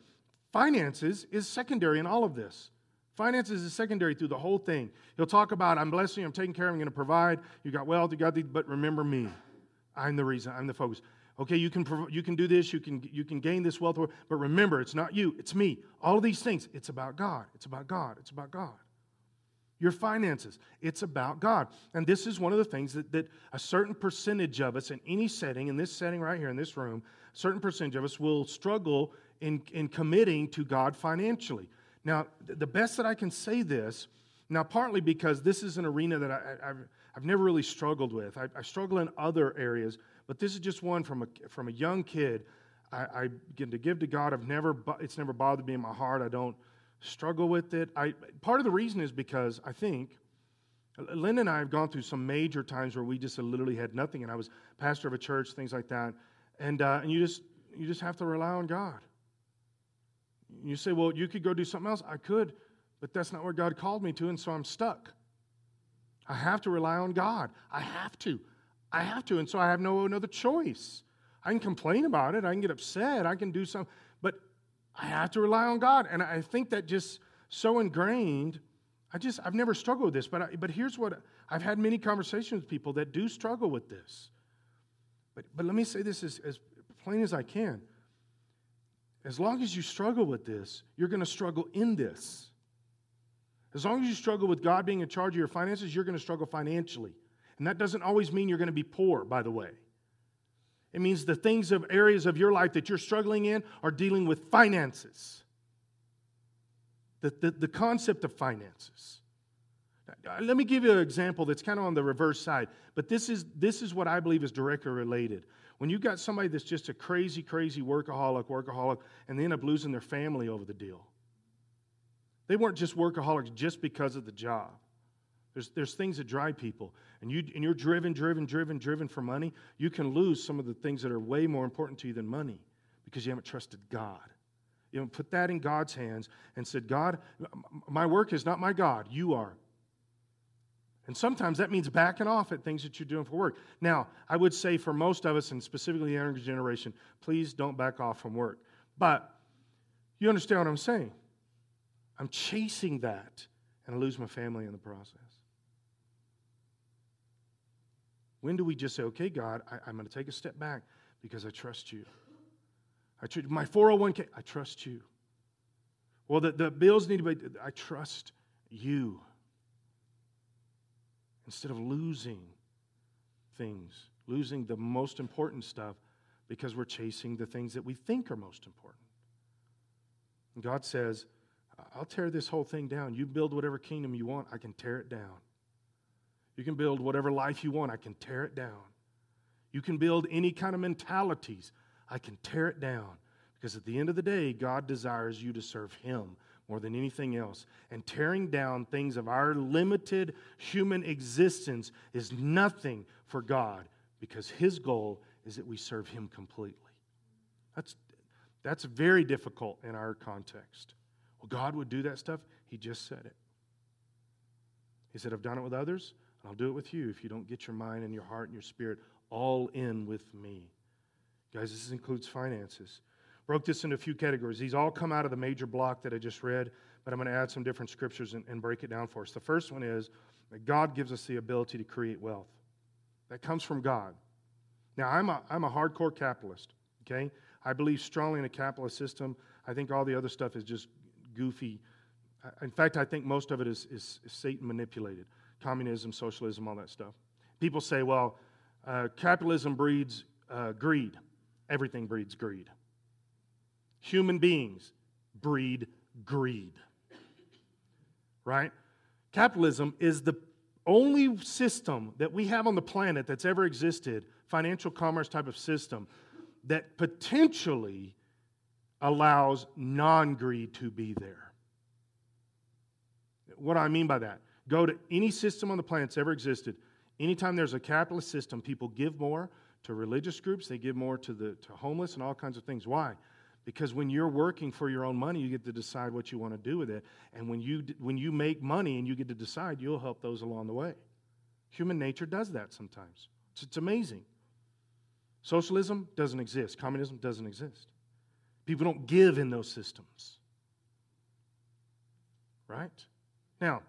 Finances is secondary in all of this. Finances is secondary through the whole thing. He'll talk about, I'm blessing you, I'm taking care of you, I'm going to provide. You got wealth, you got these, but remember me. I'm the reason, I'm the focus. Okay, you can you can do this, you can you can gain this wealth, but remember, it's not you, it's me. All of these things, it's about God, it's about God, it's about God. Your finances, it's about God. And this is one of the things that, that a certain percentage of us in any setting, in this setting right here in this room, a certain percentage of us will struggle in, in committing to God financially. Now, the best that I can say this, now partly because this is an arena that I, I, I've never really struggled with. I, I struggle in other areas, but this is just one from a, from a young kid. I, I get to give to God. I've never, it's never bothered me in my heart. I don't struggle with it. I, part of the reason is because I think Lynn and I have gone through some major times where we just literally had nothing, and I was pastor of a church, things like that, and uh, and you just you just have to rely on God. You say, well, you could go do something else. I could, but that's not where God called me to, and so I'm stuck. I have to rely on God. I have to. I have to, and so I have no another choice. I can complain about it. I can get upset. I can do something, but I have to rely on God. And I think that just so ingrained, I just, I've never struggled with this, but, I, but here's what, I've had many conversations with people that do struggle with this. But, but let me say this as, as plain as I can. As long as you struggle with this, you're going to struggle in this. As long as you struggle with God being in charge of your finances, you're going to struggle financially. And that doesn't always mean you're going to be poor, by the way. It means the things of areas of your life that you're struggling in are dealing with finances. The, the, the concept of finances. Let me give you an example that's kind of on the reverse side, but this is, this is what I believe is directly related. When you've got somebody that's just a crazy, crazy workaholic, workaholic, and they end up losing their family over the deal. They weren't just workaholics just because of the job. There's, there's things that drive people, and, you, and you're driven, driven, driven, driven for money. You can lose some of the things that are way more important to you than money because you haven't trusted God. You haven't put that in God's hands and said, God, my work is not my God. You are. And sometimes that means backing off at things that you're doing for work. Now, I would say for most of us, and specifically the younger generation, please don't back off from work. But you understand what I'm saying. I'm chasing that, and I lose my family in the process. When do we just say, okay, God, I, I'm going to take a step back because I trust you. I tr- my four oh one k, I trust you. Well, the, the bills need to be, I trust you. Instead of losing things, losing the most important stuff because we're chasing the things that we think are most important. And God says, I'll tear this whole thing down. You build whatever kingdom you want, I can tear it down. You can build whatever life you want, I can tear it down. You can build any kind of mentalities, I can tear it down. Because at the end of the day, God desires you to serve Him more than anything else. And tearing down things of our limited human existence is nothing for God, because His goal is that we serve Him completely. That's, that's very difficult in our context. Well, God would do that stuff. He just said it. He said, I've done it with others, and I'll do it with you if you don't get your mind and your heart and your spirit all in with me. Guys, this includes finances. Broke this into a few categories. These all come out of the major block that I just read, but I'm going to add some different scriptures and, and break it down for us. The first one is that God gives us the ability to create wealth. That comes from God. Now, I'm a, I'm a hardcore capitalist, okay? I believe strongly in a capitalist system. I think all the other stuff is just goofy. In fact, I think most of it is, is, is Satan manipulated. communism, socialism, all that stuff. People say, well, uh, capitalism breeds uh, greed. Everything breeds greed. Human beings breed greed, right? Capitalism is the only system that we have on the planet that's ever existed, financial commerce type of system, that potentially allows non-greed to be there. What do I mean by that? Go to any system on the planet that's ever existed. Anytime there's a capitalist system, people give more to religious groups. They give more to the to homeless and all kinds of things. Why? Because when you're working for your own money, you get to decide what you want to do with it. And when you, when you make money and you get to decide, you'll help those along the way. Human nature does that sometimes. It's, it's amazing. Socialism doesn't exist. Communism doesn't exist. People don't give in those systems. Right? Now,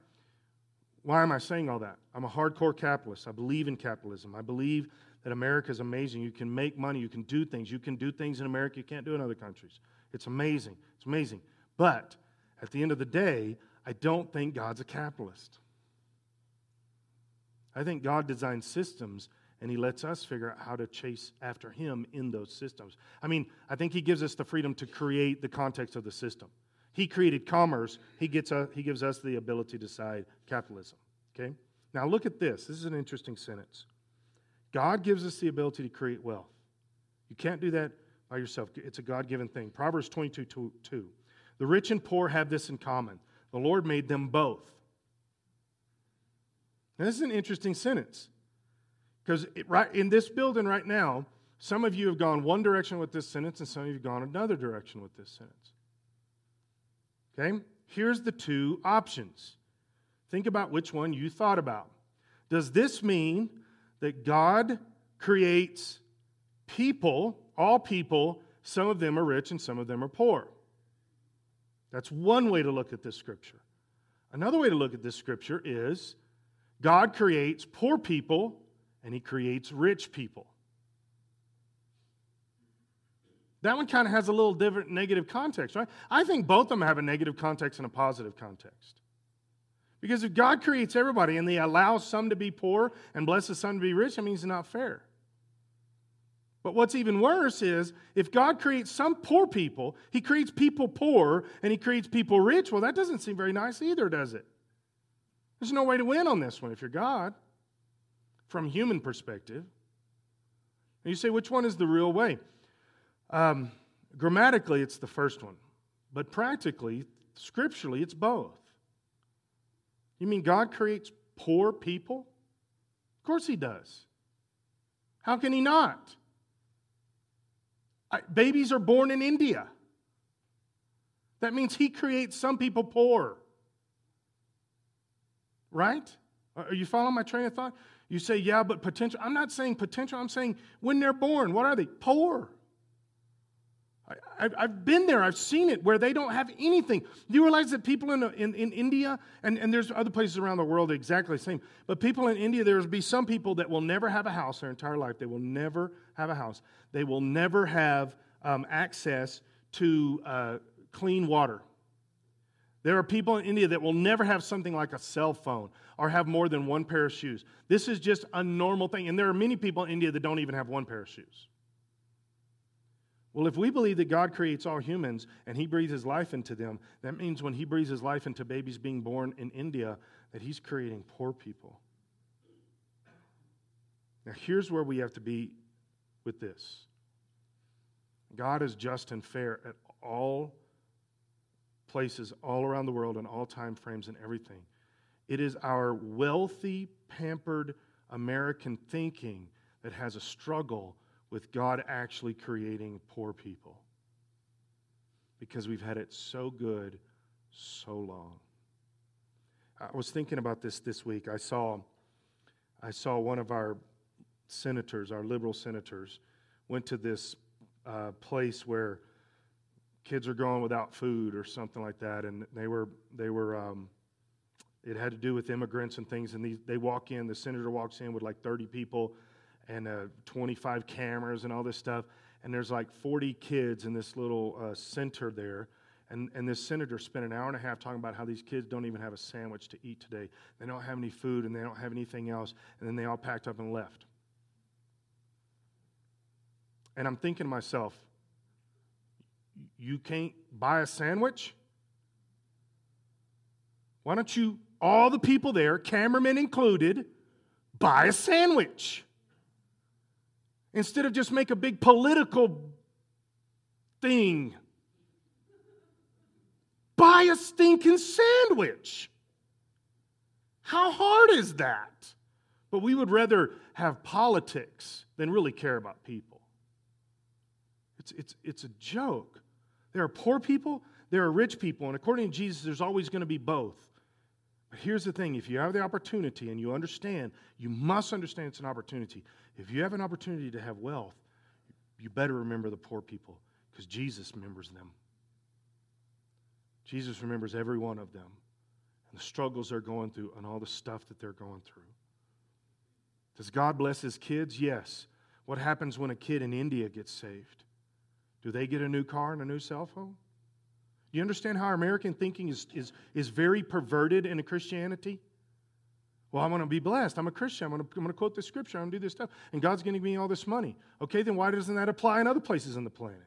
why am I saying all that? I'm a hardcore capitalist. I believe in capitalism. I believe that America is amazing. You can make money. You can do things. You can do things in America you can't do in other countries. It's amazing. It's amazing. But at the end of the day, I don't think God's a capitalist. I think God designed systems, and He lets us figure out how to chase after Him in those systems. I mean, I think He gives us the freedom to create the context of the system. He created commerce. He gets a, he gives us the ability to decide capitalism. Okay? Now look at this. This is an interesting sentence. God gives us the ability to create wealth. You can't do that by yourself. It's a God-given thing. Proverbs twenty-two two. The rich and poor have this in common. The Lord made them both. Now, this is an interesting sentence. Because right in this building right now, some of you have gone one direction with this sentence and some of you have gone another direction with this sentence. Okay? Here's the two options. Think about which one you thought about. Does this mean that God creates people, all people, some of them are rich and some of them are poor? That's one way to look at this scripture. Another way to look at this scripture is God creates poor people and He creates rich people. That one kind of has a little different negative context, right? I think both of them have a negative context and a positive context. Because if God creates everybody and He allows some to be poor and blesses some to be rich, that means it's not fair. But what's even worse is if God creates some poor people, He creates people poor and He creates people rich, well, that doesn't seem very nice either, does it? There's no way to win on this one if you're God, from human perspective. And you say, which one is the real way? Um, grammatically, it's the first one. But practically, scripturally, it's both. You mean God creates poor people? Of course He does. How can He not? I, babies are born in India. That means He creates some people poor. Right? Are you following my train of thought? You say, yeah, but potential. I'm not saying potential. I'm saying when they're born, what are they? Poor. I've been there. I've seen it where they don't have anything. Do you realize that people in, in, in India, and, and there's other places around the world exactly the same, but people in India, there will be some people that will never have a house their entire life. They will never have a house. They will never have um, access to uh, clean water. There are people in India that will never have something like a cell phone or have more than one pair of shoes. This is just a normal thing. And there are many people in India that don't even have one pair of shoes. Well, if we believe that God creates all humans and He breathes His life into them, that means when He breathes His life into babies being born in India, that He's creating poor people. Now, here's where we have to be with this. God is just and fair at all places, all around the world, in all time frames and everything. It is our wealthy, pampered American thinking that has a struggle with God actually creating poor people. Because we've had it so good so long. I was thinking about this this week. I saw, I saw one of our senators, our liberal senators, went to this uh, place where kids are going without food or something like that, and they were they were. Um, it had to do with immigrants and things. And these, they walk in. The senator walks in with like thirty people. And uh, twenty-five cameras and all this stuff. And there's like forty kids in this little uh, center there. And, and this senator spent an hour and a half talking about how these kids don't even have a sandwich to eat today. They don't have any food, and they don't have anything else. And then they all packed up and left. And I'm thinking to myself, you can't buy a sandwich? Why don't you, all the people there, cameramen included, buy a sandwich? Instead of just make a big political thing. Buy a stinking sandwich. How hard is that? But we would rather have politics than really care about people. It's, it's, it's a joke. There are poor people, there are rich people, and according to Jesus, there's always going to be both. But here's the thing, if you have the opportunity and you understand, you must understand it's an opportunity. If you have an opportunity to have wealth, you better remember the poor people because Jesus remembers them. Jesus remembers every one of them and the struggles they're going through and all the stuff that they're going through. Does God bless His kids? Yes. What happens when a kid in India gets saved? Do they get a new car and a new cell phone? Do you understand how American thinking is, is, is very perverted in Christianity? Well, I'm going to be blessed. I'm a Christian. I'm going to, I'm going to quote the scripture. I'm going to do this stuff. And God's going to give me all this money. Okay, then why doesn't that apply in other places on the planet?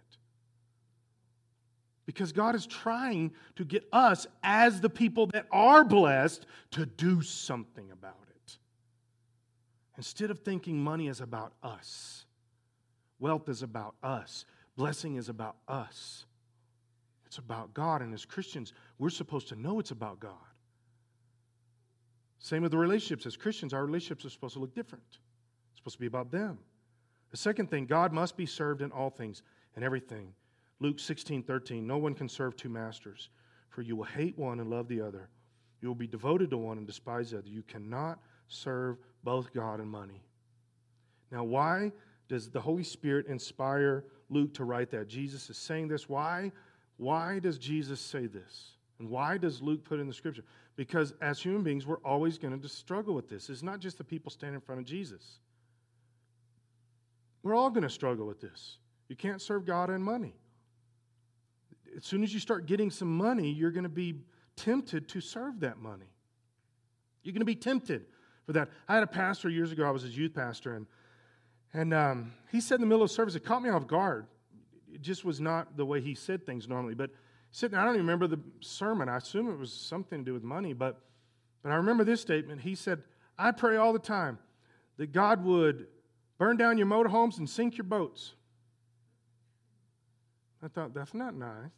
Because God is trying to get us, as the people that are blessed, to do something about it. Instead of thinking money is about us, wealth is about us, blessing is about us. It's about God, and as Christians, we're supposed to know it's about God. Same with the relationships. As Christians, our relationships are supposed to look different. It's supposed to be about them. The second thing, God must be served in all things and everything. Luke sixteen thirteen, no one can serve two masters, for you will hate one and love the other. You will be devoted to one and despise the other. You cannot serve both God and money. Now, why does the Holy Spirit inspire Luke to write that? Jesus is saying this. Why? Why does Jesus say this? And why does Luke put in the scripture? Because as human beings, we're always going to struggle with this. It's not just the people standing in front of Jesus. We're all going to struggle with this. You can't serve God and money. As soon as you start getting some money, you're going to be tempted to serve that money. You're going to be tempted for that. I had a pastor years ago. I was his youth pastor, and and um, he said in the middle of service, it caught me off guard. It just was not the way he said things normally. But sitting, I don't even remember the sermon. I assume it was something to do with money. But but I remember this statement. He said, "I pray all the time that God would burn down your motorhomes and sink your boats." I thought, that's not nice. And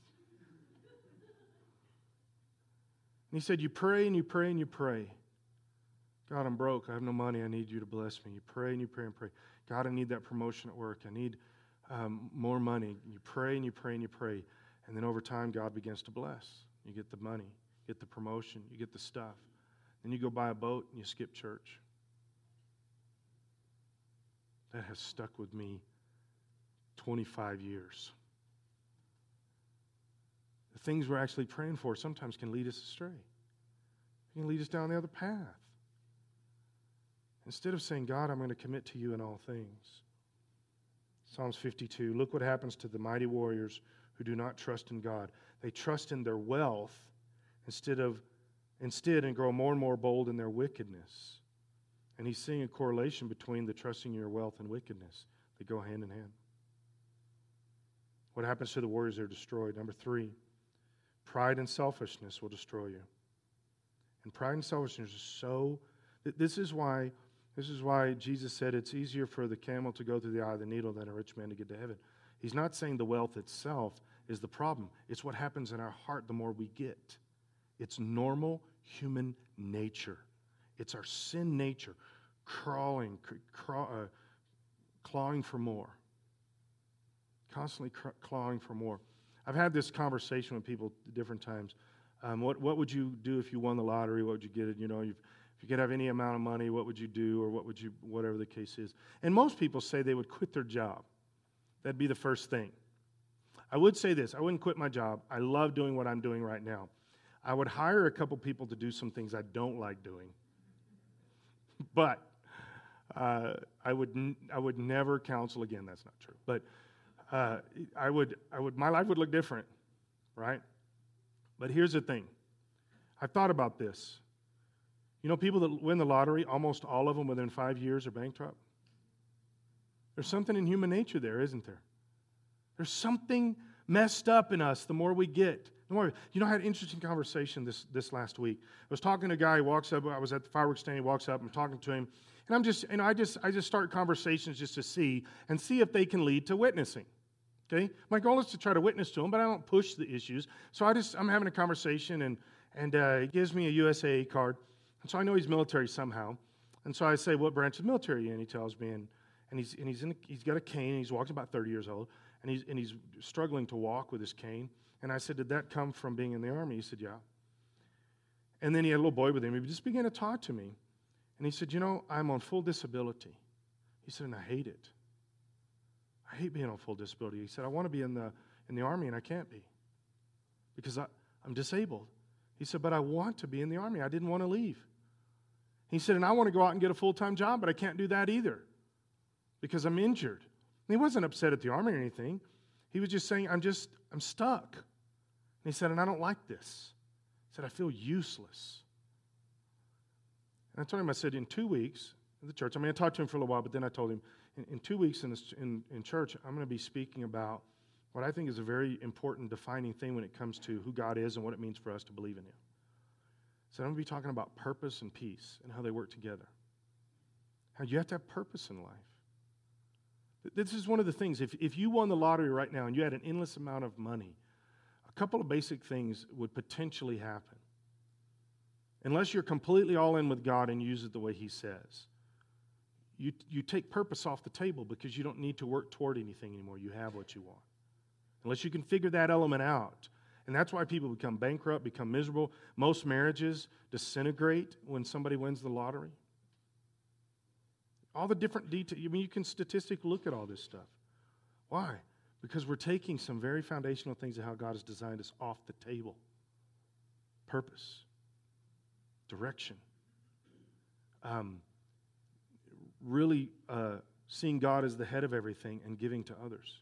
he said, you pray and you pray and you pray. God, I'm broke. I have no money. I need you to bless me. You pray and you pray and pray. God, I need that promotion at work. I need um, more money. You pray and you pray and you pray. And then over time, God begins to bless. You get the money, you get the promotion, you get the stuff. Then you go buy a boat and you skip church. That has stuck with me twenty-five years. The things we're actually praying for sometimes can lead us astray. It can lead us down the other path. Instead of saying, God, I'm going to commit to you in all things. Psalms fifty-two, look what happens to the mighty warriors who do not trust in God. They trust in their wealth instead of instead and grow more and more bold in their wickedness. And he's seeing a correlation between the trusting in your wealth and wickedness. They go hand in hand. What happens to the warriors? They're destroyed. Number three. Pride and selfishness will destroy you. And pride and selfishness is so... This is why this is why Jesus said it's easier for the camel to go through the eye of the needle than a rich man to get to heaven. He's not saying the wealth itself is the problem. It's what happens in our heart the more we get. It's normal human nature. It's our sin nature crawling, craw, uh, clawing for more. Constantly cr- clawing for more. I've had this conversation with people at different times. Um, what what would you do if you won the lottery? What would you get? You know, if you could have any amount of money, what would you do? Or what would you, whatever the case is. And most people say they would quit their job. That'd be the first thing. I would say this. I wouldn't quit my job. I love doing what I'm doing right now. I would hire a couple people to do some things I don't like doing. But uh, I would n- I would never counsel again. That's not true. But Uh, I would, I would, my life would look different, right? But here's the thing. I've thought about this. You know, people that win the lottery, almost all of them within five years are bankrupt. There's something in human nature there, isn't there? There's something messed up in us the more we get. The more, you know, I had an interesting conversation this, this last week. I was talking to a guy who walks up. I was at the fireworks stand. He walks up. I'm talking to him. And I'm just, you know, I just, I just start conversations just to see and see if they can lead to witnessing. Okay? My goal is to try to witness to them, but I don't push the issues. So I just, I'm having a conversation, and and uh, he gives me a U S A A card. And so I know he's military somehow. And so I say, what branch of the military are you in? He tells me, and and he's and he's in, he's got a cane. And he's walking about thirty years old, and he's and he's struggling to walk with his cane. And I said, did that come from being in the Army? He said, yeah. And then he had a little boy with him. He just began to talk to me. And he said, you know, I'm on full disability. He said, and I hate it. I hate being on full disability. He said, I want to be in the in the Army, and I can't be because I, I'm disabled. He said, but I want to be in the Army. I didn't want to leave. He said, and I want to go out and get a full-time job, but I can't do that either because I'm injured. And he wasn't upset at the Army or anything. He was just saying, I'm just, I'm stuck. And he said, and I don't like this. He said, I feel useless. And I told him, I said, in two weeks in the church, I mean, I talked to him for a little while, but then I told him, in, in two weeks in, this, in, in church, I'm going to be speaking about what I think is a very important defining thing when it comes to who God is and what it means for us to believe in Him. So I'm going to be talking about purpose and peace and how they work together. How you have to have purpose in life. This is one of the things. If, if you won the lottery right now and you had an endless amount of money, a couple of basic things would potentially happen. Unless you're completely all in with God and use it the way He says. You, you take purpose off the table because you don't need to work toward anything anymore. You have what you want. Unless you can figure that element out. And that's why people become bankrupt, become miserable. Most marriages disintegrate when somebody wins the lottery. All the different details. I mean, you can statistically look at all this stuff. Why? Because we're taking some very foundational things of how God has designed us off the table. Purpose. Direction. Um, really uh, seeing God as the head of everything and giving to others.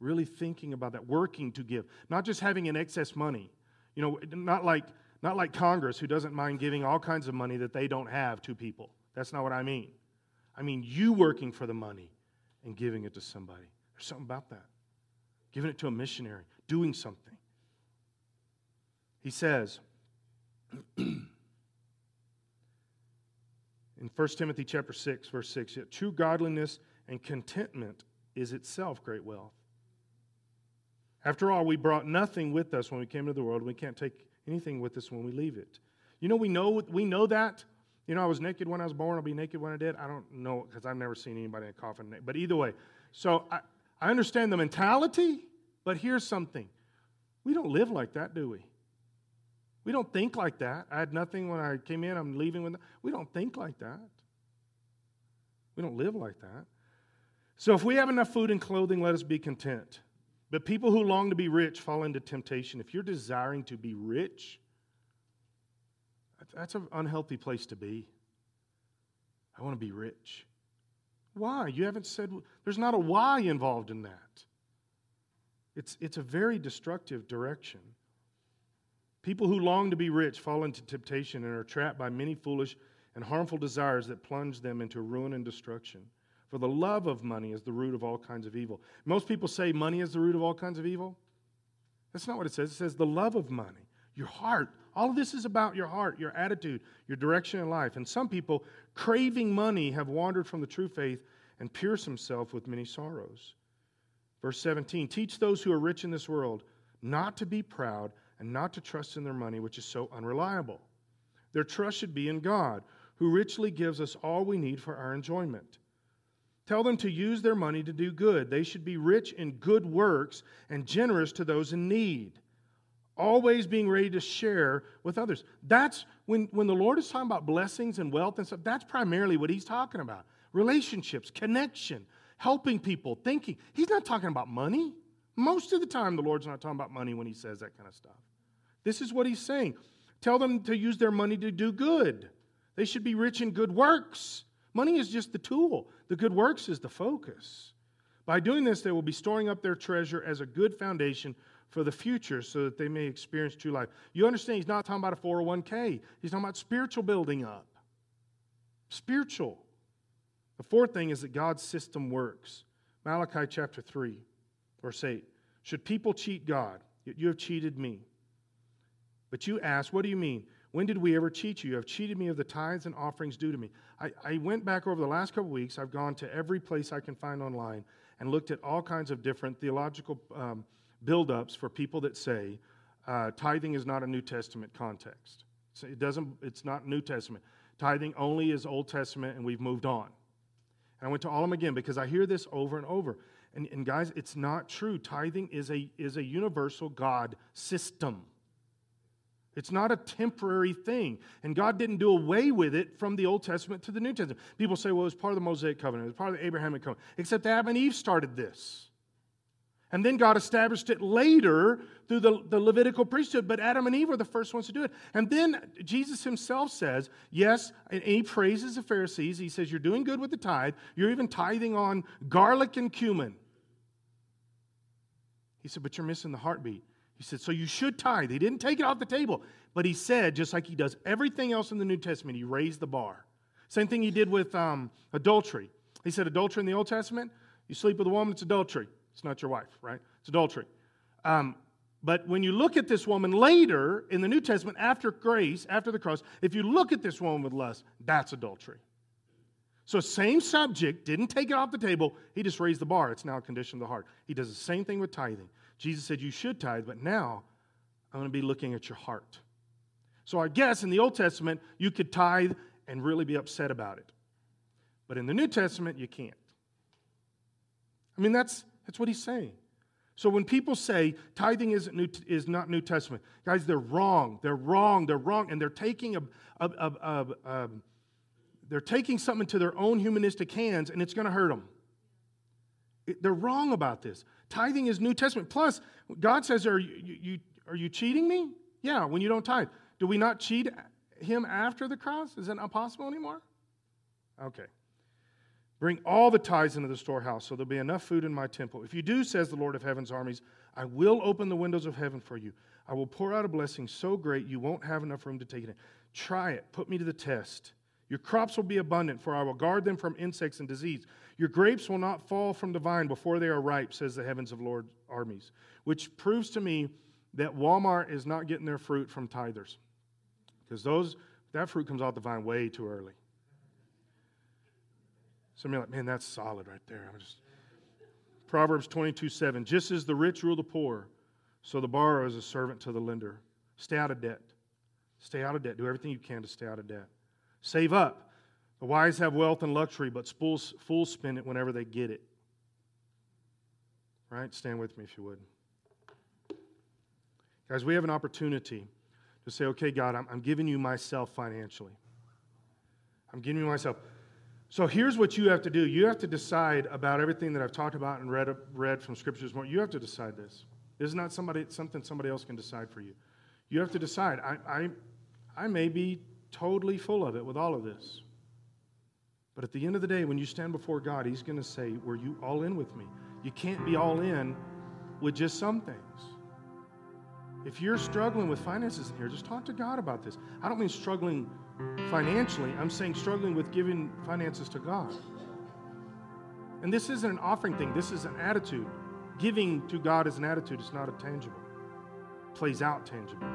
Really thinking about that. Working to give. Not just having an excess money. You know, not like, not like Congress, who doesn't mind giving all kinds of money that they don't have to people. That's not what I mean. I mean you working for the money and giving it to somebody. There's something about that. Giving it to a missionary, doing something. He says in First Timothy chapter six, verse six, yet true godliness and contentment is itself great wealth. After all, we brought nothing with us when we came into the world. We can't take anything with us when we leave it. You know, we know we know that. You know, I was naked when I was born. I'll be naked when I dead. I don't know, because I've never seen anybody in a coffin. But either way, so I, I understand the mentality, but here's something. We don't live like that, do we? We don't think like that. I had nothing when I came in. I'm leaving with nothing. We don't think like that. We don't live like that. So if we have enough food and clothing, let us be content. But people who long to be rich fall into temptation. If you're desiring to be rich, that's an unhealthy place to be. I want to be rich. Why? You haven't said, there's not a why involved in that. It's, it's a very destructive direction. People who long to be rich fall into temptation and are trapped by many foolish and harmful desires that plunge them into ruin and destruction. For the love of money is the root of all kinds of evil. Most people say money is the root of all kinds of evil. That's not what it says. It says the love of money, your heart. All of this is about your heart, your attitude, your direction in life. And some people, craving money, have wandered from the true faith and pierced themselves with many sorrows. Verse seventeen, teach those who are rich in this world not to be proud and not to trust in their money, which is so unreliable. Their trust should be in God, who richly gives us all we need for our enjoyment. Tell them to use their money to do good. They should be rich in good works and generous to those in need. Always being ready to share with others. That's when, when the Lord is talking about blessings and wealth and stuff, that's primarily what He's talking about. Relationships, connection, helping people, thinking. He's not talking about money. Most of the time, the Lord's not talking about money when He says that kind of stuff. This is what He's saying. Tell them to use their money to do good. They should be rich in good works. Money is just the tool. The good works is the focus. By doing this, they will be storing up their treasure as a good foundation for the future so that they may experience true life. You understand he's not talking about a four oh one k. He's talking about spiritual building up. Spiritual. The fourth thing is that God's system works. Malachi chapter three, verse eight. Should people cheat God? Yet you have cheated me. But you ask, what do you mean? When did we ever cheat you? You have cheated me of the tithes and offerings due to me. I, I went back over the last couple of weeks. I've gone to every place I can find online and looked at all kinds of different theological um, buildups for people that say uh, tithing is not a New Testament context. So it doesn't. It's not New Testament. Tithing only is Old Testament, and we've moved on. And I went to all of them again because I hear this over and over. And, and guys, it's not true. Tithing is a is a universal God system. It's not a temporary thing. And God didn't do away with it from the Old Testament to the New Testament. People say, well, it was part of the Mosaic covenant. It was part of the Abrahamic covenant. Except Adam and Eve started this. And then God established it later through the, the Levitical priesthood. But Adam and Eve were the first ones to do it. And then Jesus himself says, yes, and he praises the Pharisees. He says, you're doing good with the tithe. You're even tithing on garlic and cumin. He said, but you're missing the heartbeat. He said, so you should tithe. He didn't take it off the table. But he said, just like he does everything else in the New Testament, he raised the bar. Same thing he did with um, adultery. He said, adultery in the Old Testament, you sleep with a woman, it's adultery. It's not your wife, right? It's adultery. Um, but when you look at this woman later in the New Testament, after grace, after the cross, if you look at this woman with lust, that's adultery. So same subject, didn't take it off the table. He just raised the bar. It's now a condition of the heart. He does the same thing with tithing. Jesus said, you should tithe, but now I'm going to be looking at your heart. So I guess in the Old Testament, you could tithe and really be upset about it. But in the New Testament, you can't. I mean, that's that's what he's saying. So when people say tithing isn't new, is not New Testament, guys, they're wrong. They're wrong. They're wrong. And they're taking a, a, a, a, a they're taking something to their own humanistic hands, and it's going to hurt them. They're wrong about this. Tithing is New Testament. Plus, God says, are you, you, are you cheating me? Yeah, when you don't tithe. Do we not cheat him after the cross? Is that not possible anymore? Okay. Bring all the tithes into the storehouse, so there'll be enough food in my temple. If you do, says the Lord of heaven's armies, I will open the windows of heaven for you. I will pour out a blessing so great you won't have enough room to take it in. Try it. Put me to the test. Your crops will be abundant, for I will guard them from insects and disease. Your grapes will not fall from the vine before they are ripe, says the heavens of Lord's armies. Which proves to me that Walmart is not getting their fruit from tithers. Because those that fruit comes off the vine way too early. Some of you are like, man, that's solid right there. I'm just... Proverbs twenty-two seven. Just as the rich rule the poor, so the borrower is a servant to the lender. Stay out of debt. Stay out of debt. Do everything you can to stay out of debt. Save up. The wise have wealth and luxury, but fools, fools spend it whenever they get it. Right? Stand with me if you would. Guys, we have an opportunity to say, okay, God, I'm, I'm giving you myself financially. I'm giving you myself. So here's what you have to do. You have to decide about everything that I've talked about and read, read from Scripture this morning. You have to decide this. This is not somebody, something somebody else can decide for you. You have to decide. I, I, I may be totally full of it with all of this. But at the end of the day, when you stand before God, he's going to say, were you all in with me? You can't be all in with just some things. If you're struggling with finances in here, just talk to God about this. I don't mean struggling financially. I'm saying struggling with giving finances to God. And this isn't an offering thing. This is an attitude. Giving to God is an attitude. It's not a tangible. It plays out tangible.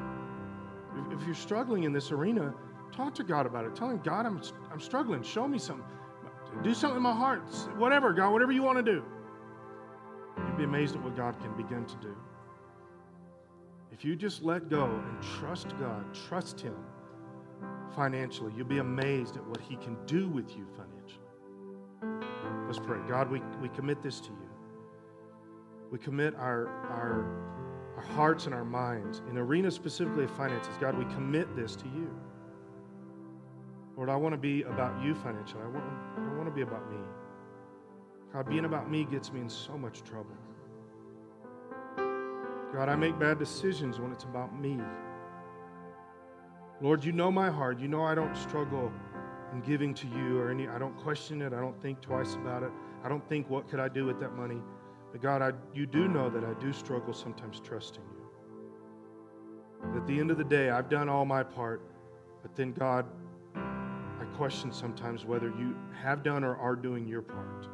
If you're struggling in this arena, talk to God about it. Tell him, God, I'm I'm struggling. Show me something. Do something in my heart. Whatever, God, whatever you want to do. You'd be amazed at what God can begin to do. If you just let go and trust God, trust him financially, you'll be amazed at what he can do with you financially. Let's pray. God, we, we commit this to you. We commit our our, our hearts and our minds in arena specifically of finances. God, we commit this to you. Lord, I want to be about you financially. I want, I want to be about me. God, being about me gets me in so much trouble. God, I make bad decisions when it's about me. Lord, you know my heart. You know I don't struggle in giving to you or any. I don't question it. I don't think twice about it. I don't think, what could I do with that money? But God, I, you do know that I do struggle sometimes trusting you. At the end of the day, I've done all my part, but then God, I question sometimes whether you have done or are doing your part.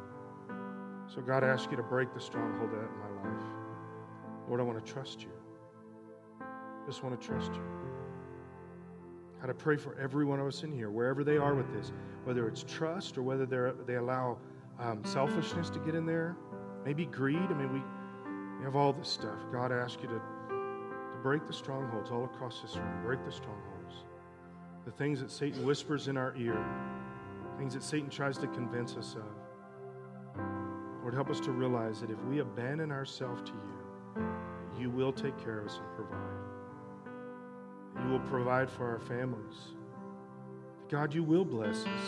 So God, I ask you to break the stronghold of that in my life. Lord, I want to trust you. Just want to trust you. God, I pray for every one of us in here, wherever they are with this, whether it's trust or whether they they allow um, selfishness to get in there, maybe greed. I mean, we, we have all this stuff. God, I ask you to, to break the strongholds all across this room. Break the strongholds. The things that Satan whispers in our ear, things that Satan tries to convince us of. Lord, help us to realize that if we abandon ourselves to you, you will take care of us and provide. You will provide for our families. God, you will bless us.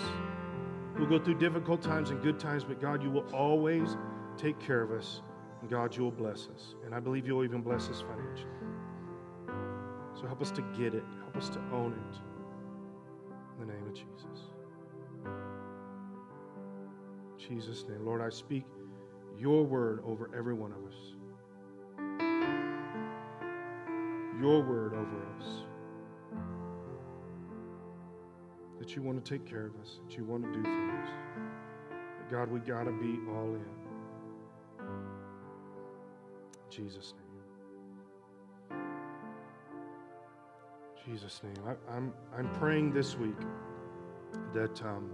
We'll go through difficult times and good times, but God, you will always take care of us, and God, you will bless us. And I believe you'll even bless us financially. So help us to get it. Help us to own it. In the name of Jesus. In Jesus' name. Lord, I speak your word over every one of us. Your word over us. That you want to take care of us, that you want to do things. But God, we got to be all in. In Jesus' name. In Jesus' name. I, I'm, I'm praying this week that um,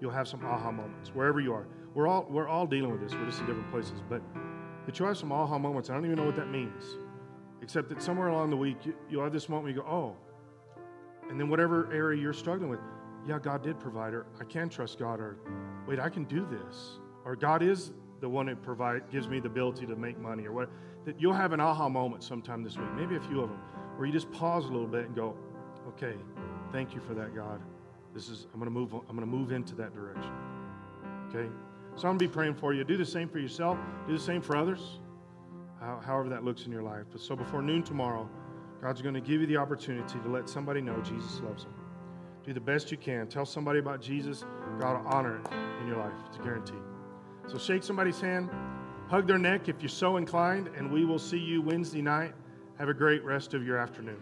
you'll have some aha moments, wherever you are. We're all, we're all dealing with this. We're just in different places. But that you'll have some aha moments. I don't even know what that means. Except that somewhere along the week, you, you'll have this moment where you go, oh. And then whatever area you're struggling with, yeah, God did provide, or I can trust God, or wait, I can do this, or God is the one that provide, gives me the ability to make money, or what. That you'll have an aha moment sometime this week, maybe a few of them, where you just pause a little bit and go, okay, thank you for that, God. This is, I'm going to move on, I'm going to move into that direction. Okay? So I'm going to be praying for you. Do the same for yourself. Do the same for others. However that looks in your life. But so before noon tomorrow, God's going to give you the opportunity to let somebody know Jesus loves them. Do the best you can. Tell somebody about Jesus. God will honor it in your life. It's a guarantee. So shake somebody's hand. Hug their neck if you're so inclined. And we will see you Wednesday night. Have a great rest of your afternoon.